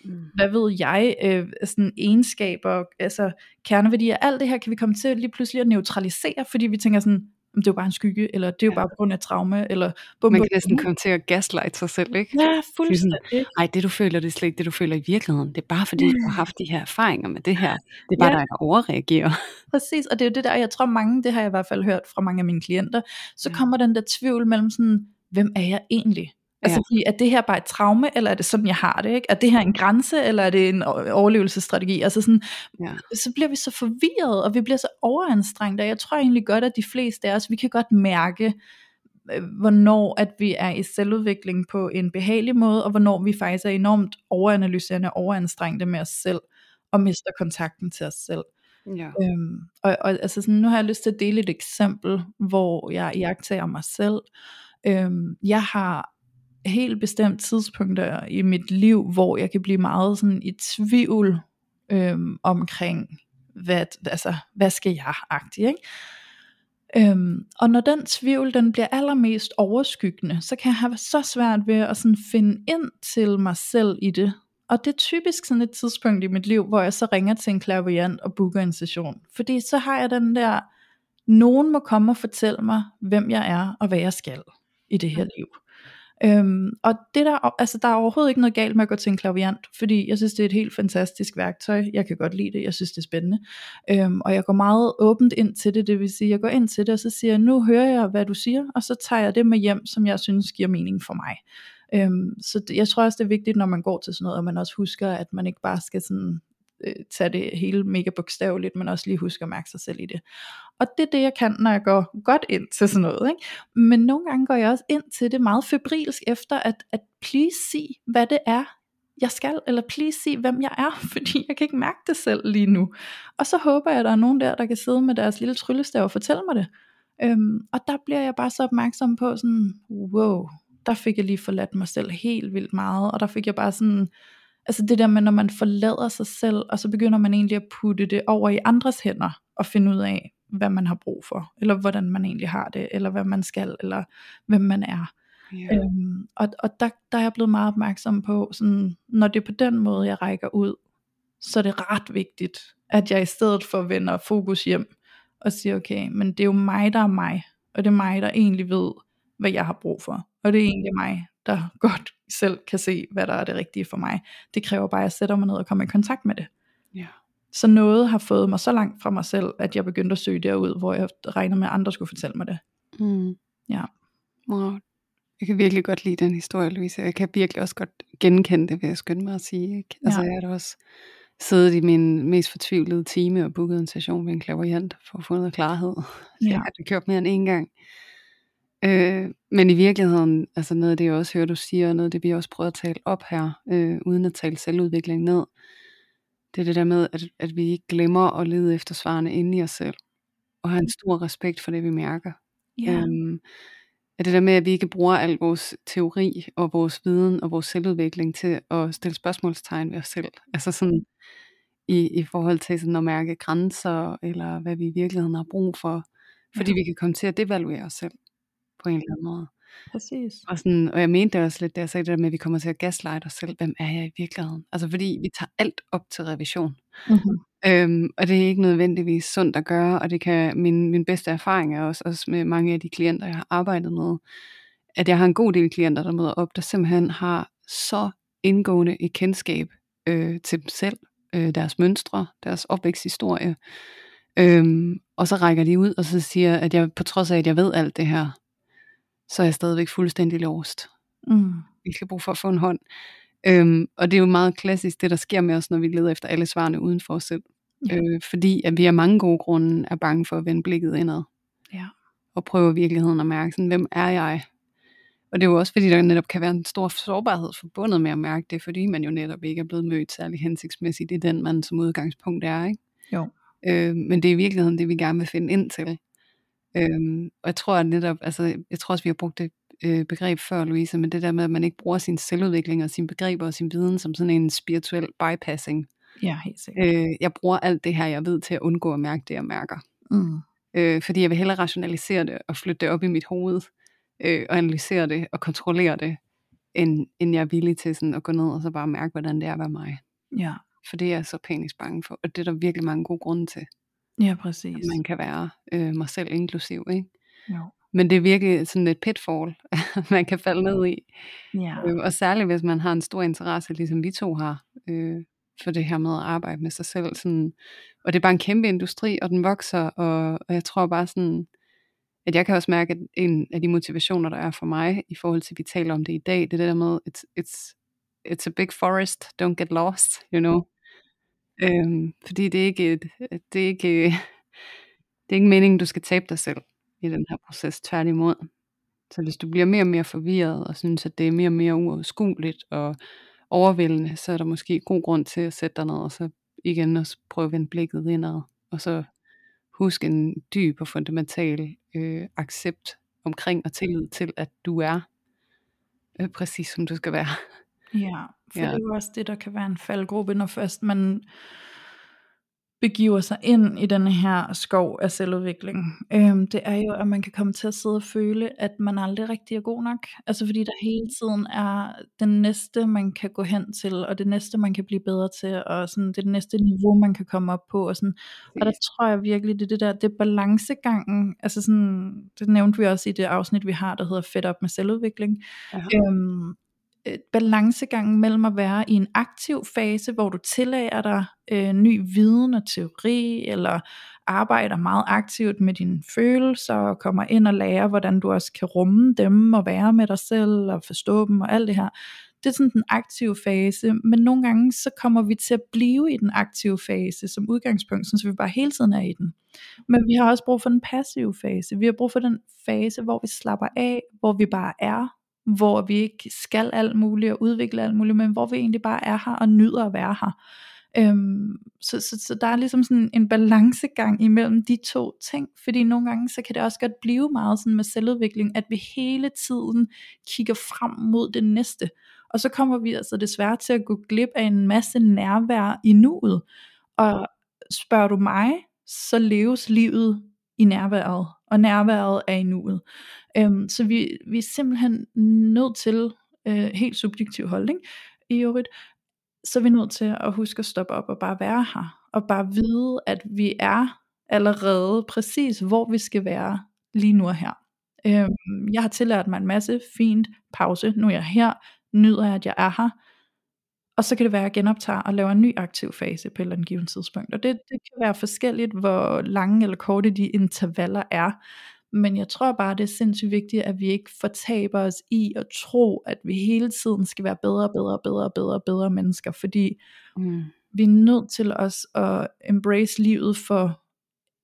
mm. hvad ved jeg, øh, sådan egenskaber, altså kerneværdier, alt det her kan vi komme til lige pludselig at neutralisere, fordi vi tænker sådan, det er jo bare en skygge, eller det er jo ja. bare på grund af traume, eller bum, man kan næsten komme til at gaslighte sig selv, ikke? Ja, fuldstændig. Nej, det du føler, det er slet ikke det du føler i virkeligheden, det er bare fordi du har haft de her erfaringer med det her, det er bare ja. dig der overreagerer. Præcis, og det er jo det der, jeg tror mange, det har jeg i hvert fald hørt fra mange af mine klienter, så ja. kommer den der tvivl mellem sådan, hvem er jeg egentlig? Altså, ja. er det her bare et traume, eller er det sådan, jeg har det, ikke? Er det her en grænse, eller er det en overlevelsesstrategi? Altså sådan, ja. så bliver vi så forvirret, og vi bliver så overanstrengt, og jeg tror egentlig godt, at de fleste af os, vi kan godt mærke, hvornår at vi er i selvudvikling på en behagelig måde, og hvornår vi faktisk er enormt overanalyserende og overanstrengte med os selv, og mister kontakten til os selv. Ja. Øhm, og, og altså sådan, nu har jeg lyst til at dele et eksempel, hvor jeg iagttager mig selv. Øhm, jeg har helt bestemt tidspunkter i mit liv, hvor jeg kan blive meget sådan i tvivl øhm, omkring, hvad, altså, hvad skal jeg-agtigt, ikke? Øhm, og når den tvivl, den bliver allermest overskyggende, så kan jeg have så svært ved at sådan finde ind til mig selv i det. Og det er typisk sådan et tidspunkt i mit liv, hvor jeg så ringer til en clairvoyant og booker en session. Fordi så har jeg den der, nogen må komme og fortælle mig, hvem jeg er og hvad jeg skal i det her liv. Øhm, og det der, altså der er overhovedet ikke noget galt med at gå til en clairvoyant, fordi jeg synes det er et helt fantastisk værktøj. Jeg kan godt lide det, jeg synes det er spændende, øhm, og jeg går meget åbent ind til det. Det vil sige, jeg går ind til det, og så siger jeg, nu hører jeg hvad du siger, og så tager jeg det med hjem, som jeg synes giver mening for mig. øhm, Så det, jeg tror også det er vigtigt, når man går til sådan noget, og man også husker, at man ikke bare skal sådan øh, tage det hele mega bogstaveligt, men også lige husker at mærke sig selv i det. Og det er det jeg kan, når jeg går godt ind til sådan noget, ikke? Men nogle gange går jeg også ind til det meget febrilsk efter at, at please sig hvad det er jeg skal, eller please sig hvem jeg er, fordi jeg kan ikke mærke det selv lige nu. Og så håber jeg at der er nogen der der kan sidde med deres lille tryllestav og fortælle mig det. øhm, Og der bliver jeg bare så opmærksom på sådan, wow, der fik jeg lige forladt mig selv helt vildt meget. Og der fik jeg bare sådan, altså det der med, når man forlader sig selv, og så begynder man egentlig at putte det over i andres hænder, og finde ud af, hvad man har brug for, eller hvordan man egentlig har det, eller hvad man skal, eller hvem man er. Yeah. Øhm, og og der, der er jeg blevet meget opmærksom på, sådan, når det er på den måde, jeg rækker ud, så er det ret vigtigt, at jeg i stedet for vender fokus hjem, og siger, okay, men det er jo mig, der er mig, og det er mig, der egentlig ved, hvad jeg har brug for, og det er egentlig mig, der godt selv kan se, hvad der er det rigtige for mig. Det kræver bare, at jeg sætter mig ned og kommer i kontakt med det. Ja. Så noget har fået mig så langt fra mig selv, at jeg begyndte at søge derud, hvor jeg regner med, at andre skulle fortælle mig det. Mm. Ja. Wow. Jeg kan virkelig godt lide den historie, Louise. Jeg kan virkelig også godt genkende det, vil jeg skynde mig at sige. Ikke? Altså, ja. Jeg har da også siddet i min mest fortvivlede time og booket en session med en clairvoyant for at få noget klarhed. Ja. Jeg har kørt mere end en gang. Øh, men i virkeligheden, altså noget af det jeg også hører du siger, og noget af det vi også prøver at tale op her, øh, uden at tale selvudvikling ned, det er det der med at, at vi ikke glemmer at lede efter svarene inde i os selv, og have en stor respekt for det vi mærker. Yeah. øh, At det der med at vi ikke bruger al vores teori og vores viden og vores selvudvikling til at stille spørgsmålstegn ved os selv, altså sådan i, i forhold til sådan at mærke grænser, eller hvad vi i virkeligheden har brug for, fordi yeah. vi kan komme til at devaluere os selv på en eller anden måde. Præcis. Og, sådan, og jeg mente det også lidt, da jeg sagde det der med, at vi kommer til at gaslighte os selv. Hvem er jeg i virkeligheden? Altså fordi vi tager alt op til revision. Mm-hmm. Øhm, og det er ikke nødvendigvis sundt at gøre, og det kan min, min bedste erfaring er også, også med mange af de klienter, jeg har arbejdet med, at jeg har en god del klienter, der møder op, der simpelthen har så indgående et kendskab øh, til dem selv, øh, deres mønstre, deres opvæksthistorie. Øhm, og så rækker de ud, og så siger, at jeg på trods af, at jeg ved alt det her, så er jeg stadigvæk fuldstændig lost. Mm. Vi skal bruge for at få en hånd. Øhm, og det er jo meget klassisk, det der sker med os, når vi leder efter alle svarene uden for os selv. Ja. Øh, fordi at vi af mange gode grunde er bange for at vende blikket indad. Ja. Og prøve virkeligheden at mærke, sådan, hvem er jeg? Og det er jo også fordi, der netop kan være en stor sårbarhed forbundet med at mærke det, fordi man jo netop ikke er blevet mødt særlig hensigtsmæssigt. Det er den, man som udgangspunkt er, ikke? Jo. Øh, men det er i virkeligheden det, vi gerne vil finde ind til. Øhm, og jeg tror at netop, altså, jeg tror også vi har brugt det øh, begreb før, Louise, men det der med at man ikke bruger sin selvudvikling og sine begreber og sin viden som sådan en spirituel bypassing. Ja, helt sikkert. øh, Jeg bruger alt det her jeg ved til at undgå at mærke det jeg mærker. mm. øh, Fordi jeg vil hellere rationalisere det og flytte det op i mit hoved, øh, og analysere det og kontrollere det, end, end jeg er villig til sådan at gå ned og så bare mærke hvordan det er at være mig. Ja. For det er jeg så panisk bange for, og det er der virkelig mange gode grunde til. Ja, præcis. At man kan være øh, mig selv inklusiv, ikke? Jo. Men det er virkelig sådan et pitfall, man kan falde ned i. Ja. Øh, og særligt hvis man har en stor interesse, ligesom vi to har, øh, for det her med at arbejde med sig selv. Sådan. Og det er bare en kæmpe industri, og den vokser, og, og jeg tror bare sådan, at jeg kan også mærke, at en af de motivationer, der er for mig, i forhold til, at vi taler om det i dag, det er det der med, it's, it's, it's a big forest, don't get lost, you know. Øhm, fordi det er ikke et, det er ikke det er ikke meningen du skal tabe dig selv i den her proces, tværtimod. Så hvis du bliver mere og mere forvirret og synes at det er mere og mere uoverskueligt og overvældende, så er der måske god grund til at sætte dig ned og så igen også prøve at vende blikket indad, og så husk en dyb og fundamental øh, accept omkring og tillid til at du er øh, præcis som du skal være. Ja, for ja. det er jo også det, der kan være en faldgruppe, når først man begiver sig ind i den her skov af selvudvikling. Øhm, det er jo, at man kan komme til at sidde og føle, at man aldrig rigtig er god nok. Altså fordi der hele tiden er den næste, man kan gå hen til, og det næste, man kan blive bedre til, og sådan, det næste niveau, man kan komme op på. Og, sådan. og der tror jeg virkelig, det er det der, det er balancegangen. Altså sådan, det nævnte vi også i det afsnit, vi har, der hedder Fedt op med selvudvikling. Øhm, balancegangen mellem at være i en aktiv fase, hvor du tillærer dig øh, ny viden og teori, eller arbejder meget aktivt med dine følelser, og kommer ind og lærer, hvordan du også kan rumme dem, og være med dig selv, og forstå dem, og alt det her. Det er sådan den aktive fase, men nogle gange, så kommer vi til at blive i den aktive fase, som udgangspunkt, så vi bare hele tiden er i den. Men vi har også brug for den passive fase. Vi har brug for den fase, hvor vi slapper af, hvor vi bare er, hvor vi ikke skal alt muligt og udvikle alt muligt, men hvor vi egentlig bare er her og nyder at være her. Øhm, så, så, så der er ligesom sådan en balancegang imellem de to ting, fordi nogle gange så kan det også godt blive meget sådan med selvudvikling, at vi hele tiden kigger frem mod det næste, og så kommer vi altså desværre til at gå glip af en masse nærvær i nuet. Og spørger du mig, så leves livet i nærværet, og nærværet er i nuet. Øhm, så vi, vi er simpelthen nødt til, øh, helt subjektiv holdning i øvrigt, så er vi nødt til at huske at stoppe op og bare være her, og bare vide, at vi er allerede præcis, hvor vi skal være lige nu og her. Øhm, jeg har tillært mig en masse, fint, pause, nu er jeg her, nyder jeg, at jeg er her, og så kan det være, at jeg genoptager og laver en ny aktiv fase på et eller andet givet tidspunkt. Og det, det kan være forskelligt, hvor lange eller korte de intervaller er. Men jeg tror bare, det er sindssygt vigtigt, at vi ikke fortaber os i at tro, at vi hele tiden skal være bedre, bedre, bedre, bedre, bedre mennesker. Fordi mm. vi er nødt til også at embrace livet for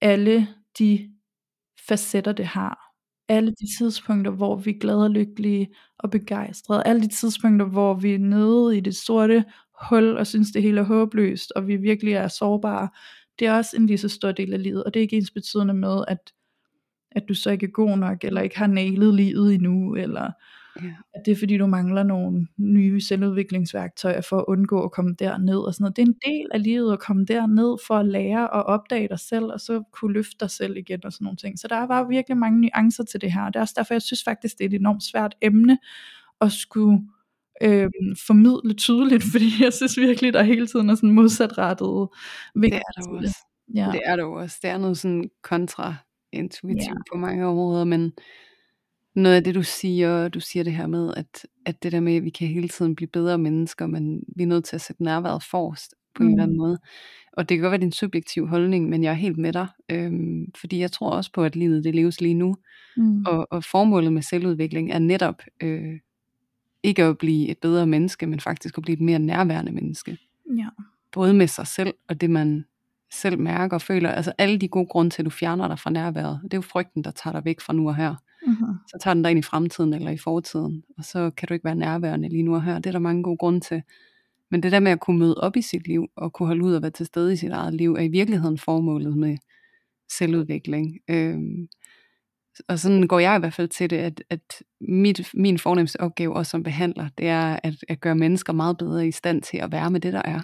alle de facetter, det har. Alle de tidspunkter, hvor vi er glade og lykkelige og begejstrede. Alle de tidspunkter, hvor vi er nede i det sorte hul og synes, det hele er håbløst, og vi virkelig er sårbare. Det er også en lige så stor del af livet, og det er ikke ens betydende med, at, at du så ikke er god nok, eller ikke har nailet livet endnu, eller ja. at det er fordi, du mangler nogle nye selvudviklingsværktøjer for at undgå at komme derned. Og sådan noget. Det er en del af livet at komme derned for at lære og opdage dig selv, og så kunne løfte dig selv igen og sådan nogle ting. Så der var virkelig mange nuancer til det her, og det er også derfor, jeg synes faktisk, det er et enormt svært emne at skulle øh, formidle tydeligt, fordi jeg synes virkelig, der hele tiden er sådan modsatrettet. Det er der også. Ja. Det er der også. Det er noget sådan kontraintuitivt ja. på mange områder, men noget af det du siger, du siger det her med, at, at det der med, at vi kan hele tiden blive bedre mennesker, men vi er nødt til at sætte nærværet forrest på en mm. eller anden måde. Og det kan godt være din subjektiv holdning, men jeg er helt med dig, øhm, fordi jeg tror også på, at livet det leves lige nu. Mm. Og, og formålet med selvudvikling er netop øh, ikke at blive et bedre menneske, men faktisk at blive et mere nærværende menneske. Ja. Både med sig selv og det man selv mærker og føler. Altså alle de gode grunde til, at du fjerner dig fra nærværet, det er jo frygten, der tager dig væk fra nu og her. Mm-hmm. Så tager den dig ind i fremtiden eller i fortiden, og så kan du ikke være nærværende lige nu og her. Det er der mange gode grunde til. Men det der med at kunne møde op i sit liv og kunne holde ud og være til stede i sit eget liv, er i virkeligheden formålet med selvudvikling. øhm, Og sådan går jeg i hvert fald til det, at, at mit, min fornemmeste opgave også som behandler, det er at, at gøre mennesker meget bedre i stand til at være med det der er.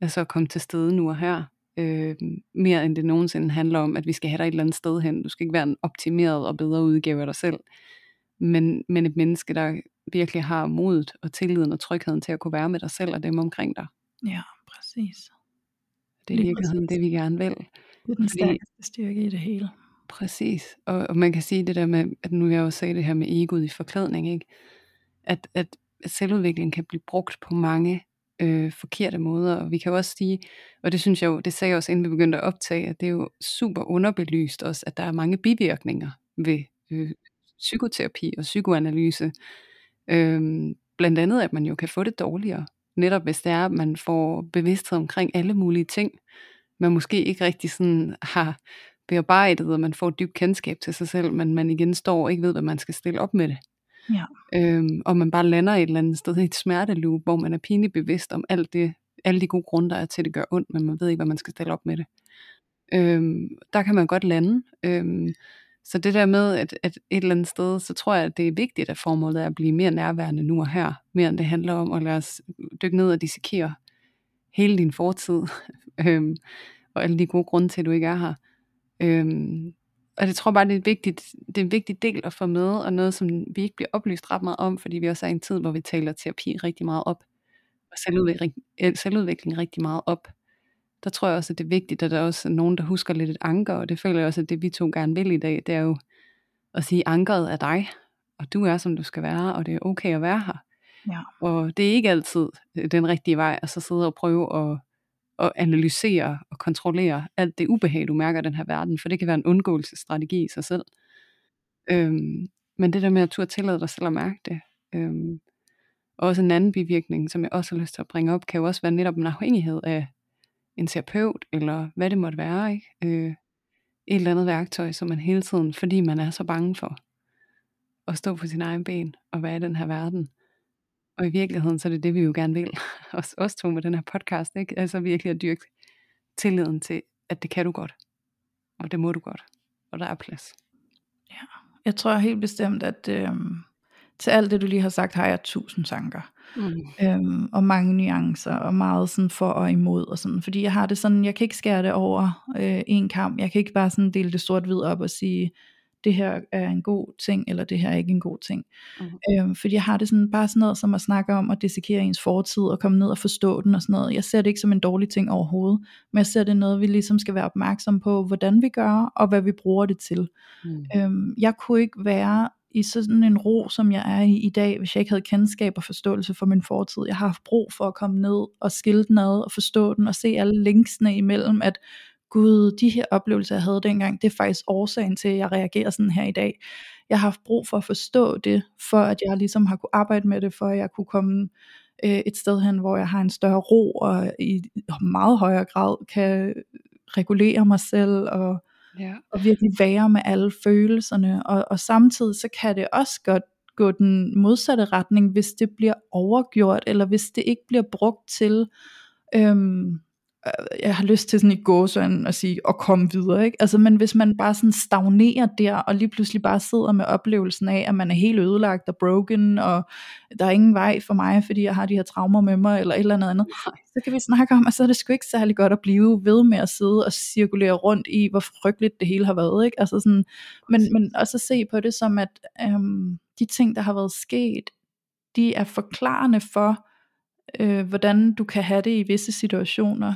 Altså at komme til stede nu og her. Øh, mere end det nogensinde handler om, at vi skal have dig et eller andet sted hen. Du skal ikke være en optimeret og bedre udgave af dig selv, men, men et menneske, der virkelig har modet og tilliden og trygheden til at kunne være med dig selv og dem omkring dig. Ja, præcis. Det er virkelig det, vi gerne vil. Det er den stærkeste styrke i det hele. Præcis, og, og man kan sige det der med, at nu jeg også sagde det her med egoet i forklædning, ikke? At, at, at selvudvikling kan blive brugt på mange Øh, forkerte måder, og vi kan jo også sige, og det synes jeg jo, det sagde jeg også inden vi begyndte at optage, at det er jo super underbelyst også, at der er mange bivirkninger ved øh, psykoterapi og psykoanalyse, øh, blandt andet at man jo kan få det dårligere, netop hvis det er, at man får bevidsthed omkring alle mulige ting, man måske ikke rigtig sådan har bearbejdet, og man får et dybt kendskab til sig selv, men man igen står og ikke ved, hvad man skal stille op med det. Ja. Øhm, og man bare lander et eller andet sted i et smerteloop, hvor man er pinligt bevidst om alt det, alle de gode grunde der er til at det gør ondt, men man ved ikke hvad man skal stille op med det. Øhm, der kan man godt lande, øhm, Så det der med, at, at et eller andet sted, så tror jeg, at det er vigtigt, at formålet er at blive mere nærværende nu og her, mere end det handler om at lade os dykke ned og dissekere hele din fortid, øhm, og alle de gode grunde til, at du ikke er her. Øhm, og det tror jeg bare, det er, vigtigt, det er en vigtig del at få med, og noget, som vi ikke bliver oplyst ret meget om, fordi vi også er i en tid, hvor vi taler terapi rigtig meget op, og selvudvikling, selvudvikling rigtig meget op. Der tror jeg også, at det er vigtigt, at der også er nogen, der husker lidt et anker, og det føler jeg også, at det vi to gerne vil i dag, det er jo at sige, ankeret er dig, og du er, som du skal være, og det er okay at være her. Ja. Og det er ikke altid den rigtige vej, at så sidde og prøve at, at analysere og kontrollere alt det ubehag, du mærker i den her verden, for det kan være en undgåelsesstrategi i sig selv. Øhm, men det der med at turde tillade dig selv at mærke det, øhm, og også en anden bivirkning, som jeg også har lyst til at bringe op, kan jo også være netop en afhængighed af en terapeut, eller hvad det måtte være, ikke? Øh, et eller andet værktøj, som man hele tiden, fordi man er så bange for at stå på sin egen ben og være i den her verden. Og i virkeligheden, så er det det, vi jo gerne vil, os, os to med den her podcast, ikke? Altså virkelig at dyrke tilliden til, at det kan du godt, og det må du godt, og der er plads. Ja, jeg tror helt bestemt, at øh, til alt det, du lige har sagt, har jeg tusind tanker. Mm. Øhm, og mange nuancer og meget sådan for og imod og sådan, fordi jeg har det sådan, jeg kan ikke skære det over øh, en kamp, jeg kan ikke bare sådan dele det sort-hvid op og sige, det her er en god ting, eller det her er ikke en god ting. Mm. øhm, fordi jeg har det sådan, bare sådan noget som at snakke om at dissekere ens fortid og komme ned og forstå den og sådan noget, jeg ser det ikke som en dårlig ting overhovedet, men jeg ser det noget, vi ligesom skal være opmærksom på, hvordan vi gør og hvad vi bruger det til. Mm. øhm, jeg kunne ikke være i sådan en ro, som jeg er i i dag, hvis jeg ikke havde kendskab og forståelse for min fortid. Jeg har haft brug for at komme ned og skille den ad og forstå den og se alle linksene imellem, at gud, de her oplevelser, jeg havde dengang, det er faktisk årsagen til, at jeg reagerer sådan her i dag. Jeg har haft brug for at forstå det, for at jeg ligesom har kunne arbejde med det, for at jeg kunne komme øh, et sted hen, hvor jeg har en større ro, og i meget højere grad kan regulere mig selv, og ja. Og virkelig være med alle følelserne, og, og samtidig så kan det også godt gå den modsatte retning, hvis det bliver overgjort, eller hvis det ikke bliver brugt til øhm, jeg har lyst til sådan i gåsøjne at sige at komme videre, ikke? Altså, men hvis man bare sådan stagnerer der, og lige pludselig bare sidder med oplevelsen af, at man er helt ødelagt og broken, og der er ingen vej for mig, fordi jeg har de her traumer med mig, eller et eller andet andet, så kan vi snakke om, at så er det sgu ikke særlig godt at blive ved med at sidde og cirkulere rundt i, hvor frygteligt det hele har været, ikke? Altså sådan, men, men også at se på det som, at øhm, de ting, der har været sket, de er forklarende for, øh, hvordan du kan have det i visse situationer,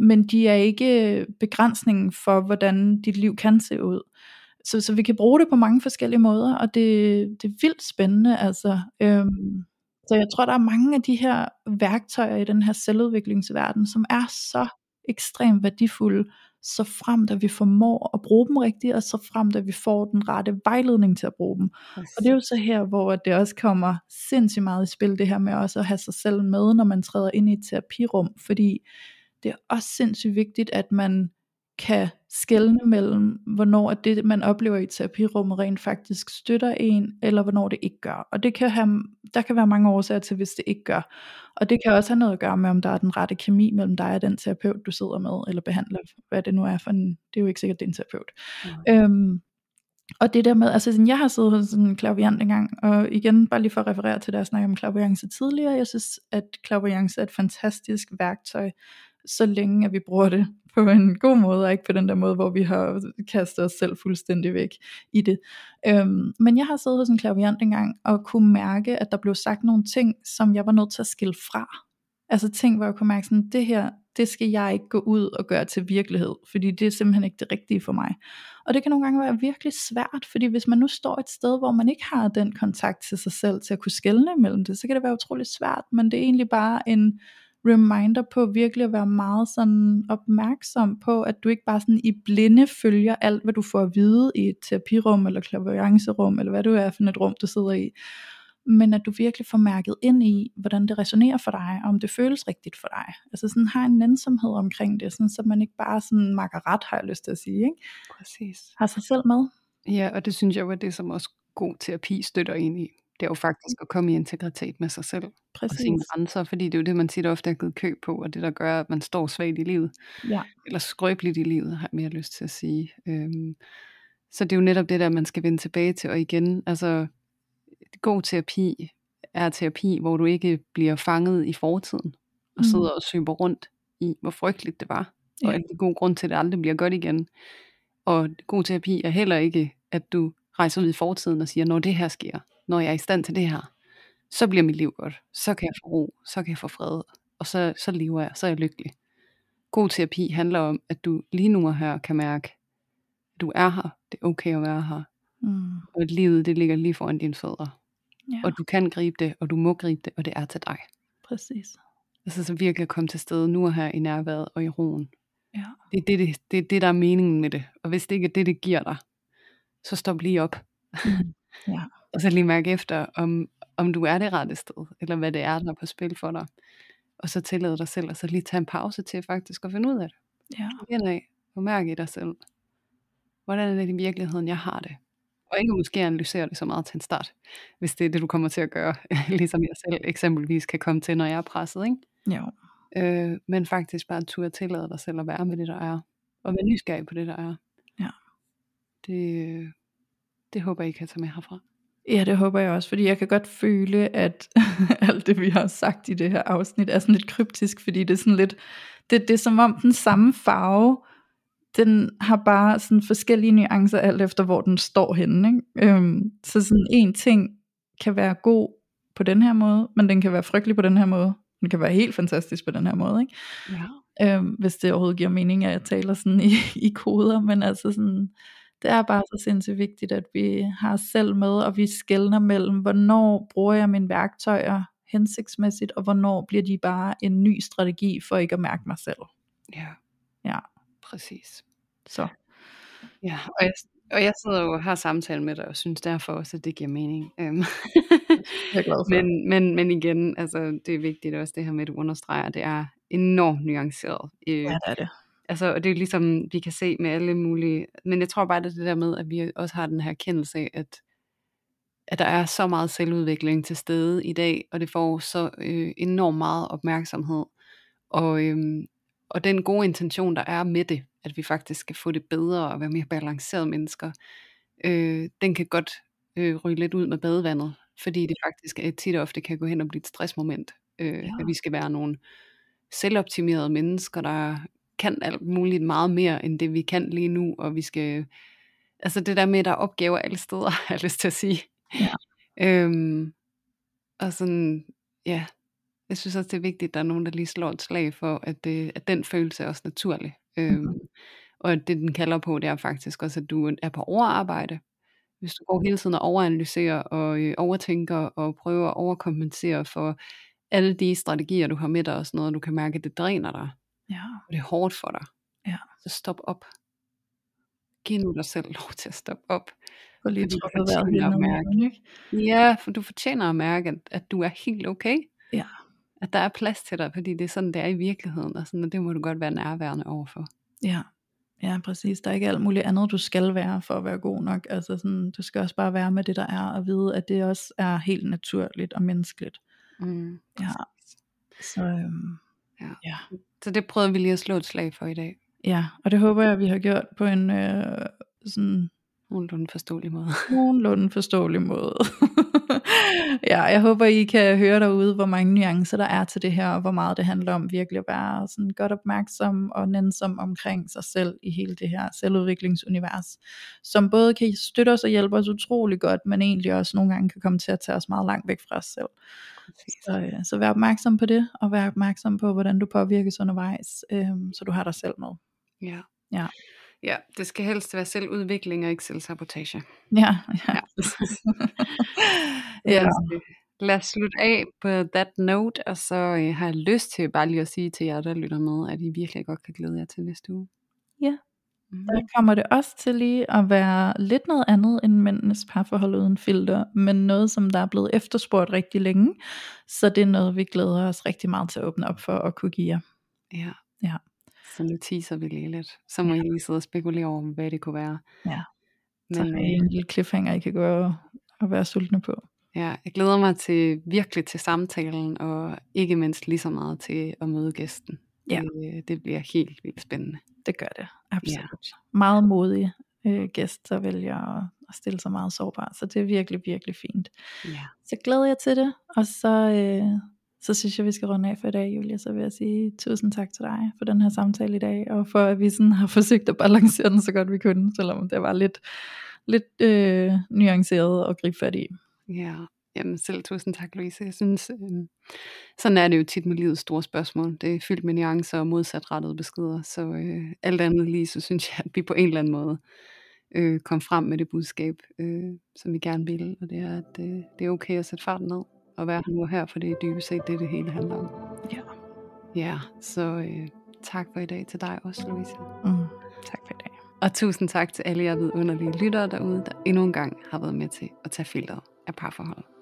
men de er ikke begrænsningen for, hvordan dit liv kan se ud. Så, så vi kan bruge det på mange forskellige måder, og det, det er vildt spændende. Altså. Øhm, så jeg tror, der er mange af de her værktøjer i den her selvudviklingsverden, som er så ekstremt værdifulde, så fremt at vi formår at bruge dem rigtigt, og så fremt at vi får den rette vejledning til at bruge dem. Yes. Og det er jo så her, hvor det også kommer sindssygt meget i spil, det her med også at have sig selv med, når man træder ind i et terapirum, fordi det er også sindssygt vigtigt, at man kan skelne mellem, hvornår det, man oplever i terapirummet, rent faktisk støtter en, eller hvornår det ikke gør. Og det kan have, der kan være mange årsager til, hvis det ikke gør. Og det kan også have noget at gøre med, om der er den rette kemi mellem dig og den terapeut, du sidder med, eller behandler, hvad det nu er for en, det er jo ikke sikkert, det er en terapeut. Mm. Øhm, og det der med, altså jeg har siddet hos en clairvoyant engang, og igen, bare lige for at referere til det, jeg snakkede om clairvoyance tidligere, jeg synes, at clairvoyance er et fantastisk værktøj, så længe at vi bruger det på en god måde, og ikke på den der måde, hvor vi har kastet os selv fuldstændig væk i det. Øhm, men jeg har siddet hos en clairvoyant engang, og kunne mærke, at der blev sagt nogle ting, som jeg var nødt til at skille fra. Altså ting, hvor jeg kunne mærke sådan, det her, det skal jeg ikke gå ud og gøre til virkelighed, fordi det er simpelthen ikke det rigtige for mig. Og det kan nogle gange være virkelig svært, fordi hvis man nu står et sted, hvor man ikke har den kontakt til sig selv, til at kunne skelne imellem det, så kan det være utroligt svært, men det er egentlig bare en reminder på virkelig at være meget sådan opmærksom på, at du ikke bare sådan i blinde følger alt, hvad du får at vide i et terapirum eller clairvoyancerum, eller hvad du er for et rum, du sidder i, men at du virkelig får mærket ind i, hvordan det resonerer for dig, og om det føles rigtigt for dig. Altså sådan har en nænsomhed omkring det, sådan, så man ikke bare sådan makker ret, har jeg lyst til at sige, ikke? Præcis. Har sig selv med. Ja, og det synes jeg var det, som også god terapi støtter ind i. Det er jo faktisk at komme i integritet med sig selv. Præcis. Og sine grænser, fordi det er jo det, man tit ofte har givet køb på, og det der gør, at man står svagt i livet. Ja. Eller skrøbeligt i livet, har jeg mere lyst til at sige. Øhm, Så det er jo netop det der, man skal vende tilbage til og igen. Altså, god terapi er terapi, hvor du ikke bliver fanget i fortiden, og mm. sidder og søber rundt i, hvor frygteligt det var, og ja. at det er god grund til, at det aldrig bliver godt igen. Og god terapi er heller ikke, at du rejser ud i fortiden og siger, når det her sker, når jeg er i stand til det her, så bliver mit liv godt, så kan jeg få ro, så kan jeg få fred, og så, så lever jeg, så er jeg lykkelig. God terapi handler om, at du lige nu og her kan mærke, at du er her, det er okay at være her, mm. og at livet, det ligger lige foran dine fødder, ja. og du kan gribe det, og du må gribe det, og det er til dig. Præcis. Altså så virkelig at komme til stede nu og her i nærværet og i roen. Ja. Det er det, det, det, det, der er meningen med det, og hvis det ikke er det, det giver dig, så stop lige op. Mm. Ja. Og så lige mærke efter, om, om du er det rette sted, eller hvad det er, der er på spil for dig. Og så tillade dig selv, og så lige tage en pause til faktisk at finde ud af det. Ja. Find af, og mærke i dig selv, hvordan er det i virkeligheden, jeg har det. Og ikke måske analysere det så meget til en start, hvis det er det, du kommer til at gøre, ligesom jeg selv eksempelvis kan komme til, når jeg er presset, ikke? Ja. Øh, men faktisk bare turde tillade dig selv at være med det, der er. Og være nysgerrig på det, der er. Ja. Det, det håber jeg, I kan tage med herfra. Ja, det håber jeg også, fordi jeg kan godt føle, at alt det, vi har sagt i det her afsnit, er sådan lidt kryptisk, fordi det er sådan lidt, det, det er som om den samme farve, den har bare sådan forskellige nuancer, alt efter hvor den står henne, ikke? Øhm, så sådan en ting kan være god på den her måde, men den kan være frygtelig på den her måde, den kan være helt fantastisk på den her måde, ikke? Ja. Øhm, hvis det overhovedet giver mening, at jeg taler sådan i, i koder, men altså sådan... Det er bare så sindssygt vigtigt, at vi har os selv med, og vi skelner mellem, hvornår bruger jeg mine værktøjer hensigtsmæssigt, og hvornår bliver de bare en ny strategi for ikke at mærke mig selv. Ja, ja. Præcis. Så. Ja, og jeg, og jeg sidder jo og har samtale med dig, og synes derfor også, at det giver mening. Øhm. Jeg er glad for. Men, men, men igen, altså, det er vigtigt også det her med, at du understreger, det er enormt nuanceret. Ja, det er det. Altså, og det er ligesom, vi kan se med alle mulige, men jeg tror bare, det er det der med, at vi også har den her erkendelse af, at, at der er så meget selvudvikling til stede i dag, og det får så øh, enormt meget opmærksomhed, og, øh, og den gode intention, der er med det, at vi faktisk skal få det bedre, og være mere balancerede mennesker, øh, den kan godt øh, ryge lidt ud med badevandet, fordi det faktisk tit og ofte kan gå hen og blive et stressmoment, øh, ja. at vi skal være nogle selvoptimerede mennesker, der kan alt muligt meget mere, end det vi kan lige nu, og vi skal, altså det der med, der er opgaver alle steder, har jeg lyst til at sige. Ja. øhm, og sådan, ja, jeg synes også, det er vigtigt, at der er nogen, der lige slår et slag for, at, det, at den følelse er også naturlig. Øhm, mm-hmm. Og det, den kalder på, det er faktisk også, at du er på overarbejde. Hvis du går hele tiden og overanalyserer, og øh, overtænker, og prøver at overkompensere for alle de strategier, du har med dig, og sådan noget, og du kan mærke, at det dræner dig. Ja. Og det er hårdt for dig. Ja. Så stop op. Giv nu dig selv lov til at stoppe op. For lige du fortjener at mærke. Ja, for du fortjener at mærke, at, at du er helt okay. Ja. At der er plads til dig, fordi det er sådan, det er i virkeligheden. Og, sådan, og det må du godt være nærværende overfor. Ja. Ja, præcis. Der er ikke alt muligt andet, du skal være for at være god nok. Altså sådan, du skal også bare være med det, der er, og vide, at det også er helt naturligt og menneskeligt. Mm, ja. Så... Øhm. Ja. Ja. Så det prøvede vi lige at slå et slag for i dag. Ja, og det håber jeg, at vi har gjort på en øh, sådan nogenlunde forståelig måde. Nogenlunde forståelig måde. Ja, jeg håber, I kan høre derude, hvor mange nuancer der er til det her, og hvor meget det handler om virkelig at være sådan godt opmærksom og nænsom omkring sig selv i hele det her selvudviklingsunivers, som både kan støtte os og hjælpe os utrolig godt, men egentlig også nogle gange kan komme til at tage os meget langt væk fra os selv. Så, ja, så vær opmærksom på det, og vær opmærksom på, hvordan du påvirkes undervejs, øhm, så du har dig selv med. Ja. Ja. Ja, det skal helst være selvudvikling og ikke selvsabotage. Ja, ja. Ja. Ja. Lad os slutte af på that note, og så øh, har jeg lyst til bare lige at sige til jer, der lytter med, at I virkelig godt kan glæde jer til næste uge. Ja, mm. Der kommer det også til lige at være lidt noget andet end mændenes parforhold uden filter, men noget, som der er blevet efterspurgt rigtig længe, så det er noget, vi glæder os rigtig meget til at åbne op for og kunne give jer. Ja. Ja. Så nu teaser vi lige lidt. Så må I lige sidde og spekulere over, hvad det kunne være. Ja. Så men, en lille cliffhanger, I kan gå og, og være sultne på. Ja, jeg glæder mig til virkelig til samtalen, og ikke mindst lige så meget til at møde gæsten. Ja. Det, det bliver helt vildt spændende. Det gør det, absolut. Ja. Meget modig øh, gæst, så vælger at, at stille sig meget sårbar. Så det er virkelig, virkelig fint. Yeah. Så glæder jeg til det, og så, øh, så synes jeg, vi skal runde af for i dag, Julia. Så vil jeg sige tusind tak til dig for den her samtale i dag, og for at vi sådan har forsøgt at balancere den så godt vi kunne, selvom det var lidt, lidt øh, nuanceret og gribe fat i. Ja. Yeah. Jamen selv tusind tak, Louise. Jeg synes, øh, sådan er det jo tit med livets store spørgsmål. Det er fyldt med nuancer og modsatrettede beskeder. Så øh, alt andet lige, så synes jeg, at vi på en eller anden måde øh, kom frem med det budskab, øh, som vi gerne vil. Og det er, at øh, det er okay at sætte farten ned og være nu og her, for det er dybest set det, det hele handler om. Ja. Ja, så øh, tak for i dag til dig også, Louise. Mm, tak for i dag. Og tusind tak til alle jer vidunderlige lyttere derude, der endnu en gang har været med til at tage filteret af parforholdet.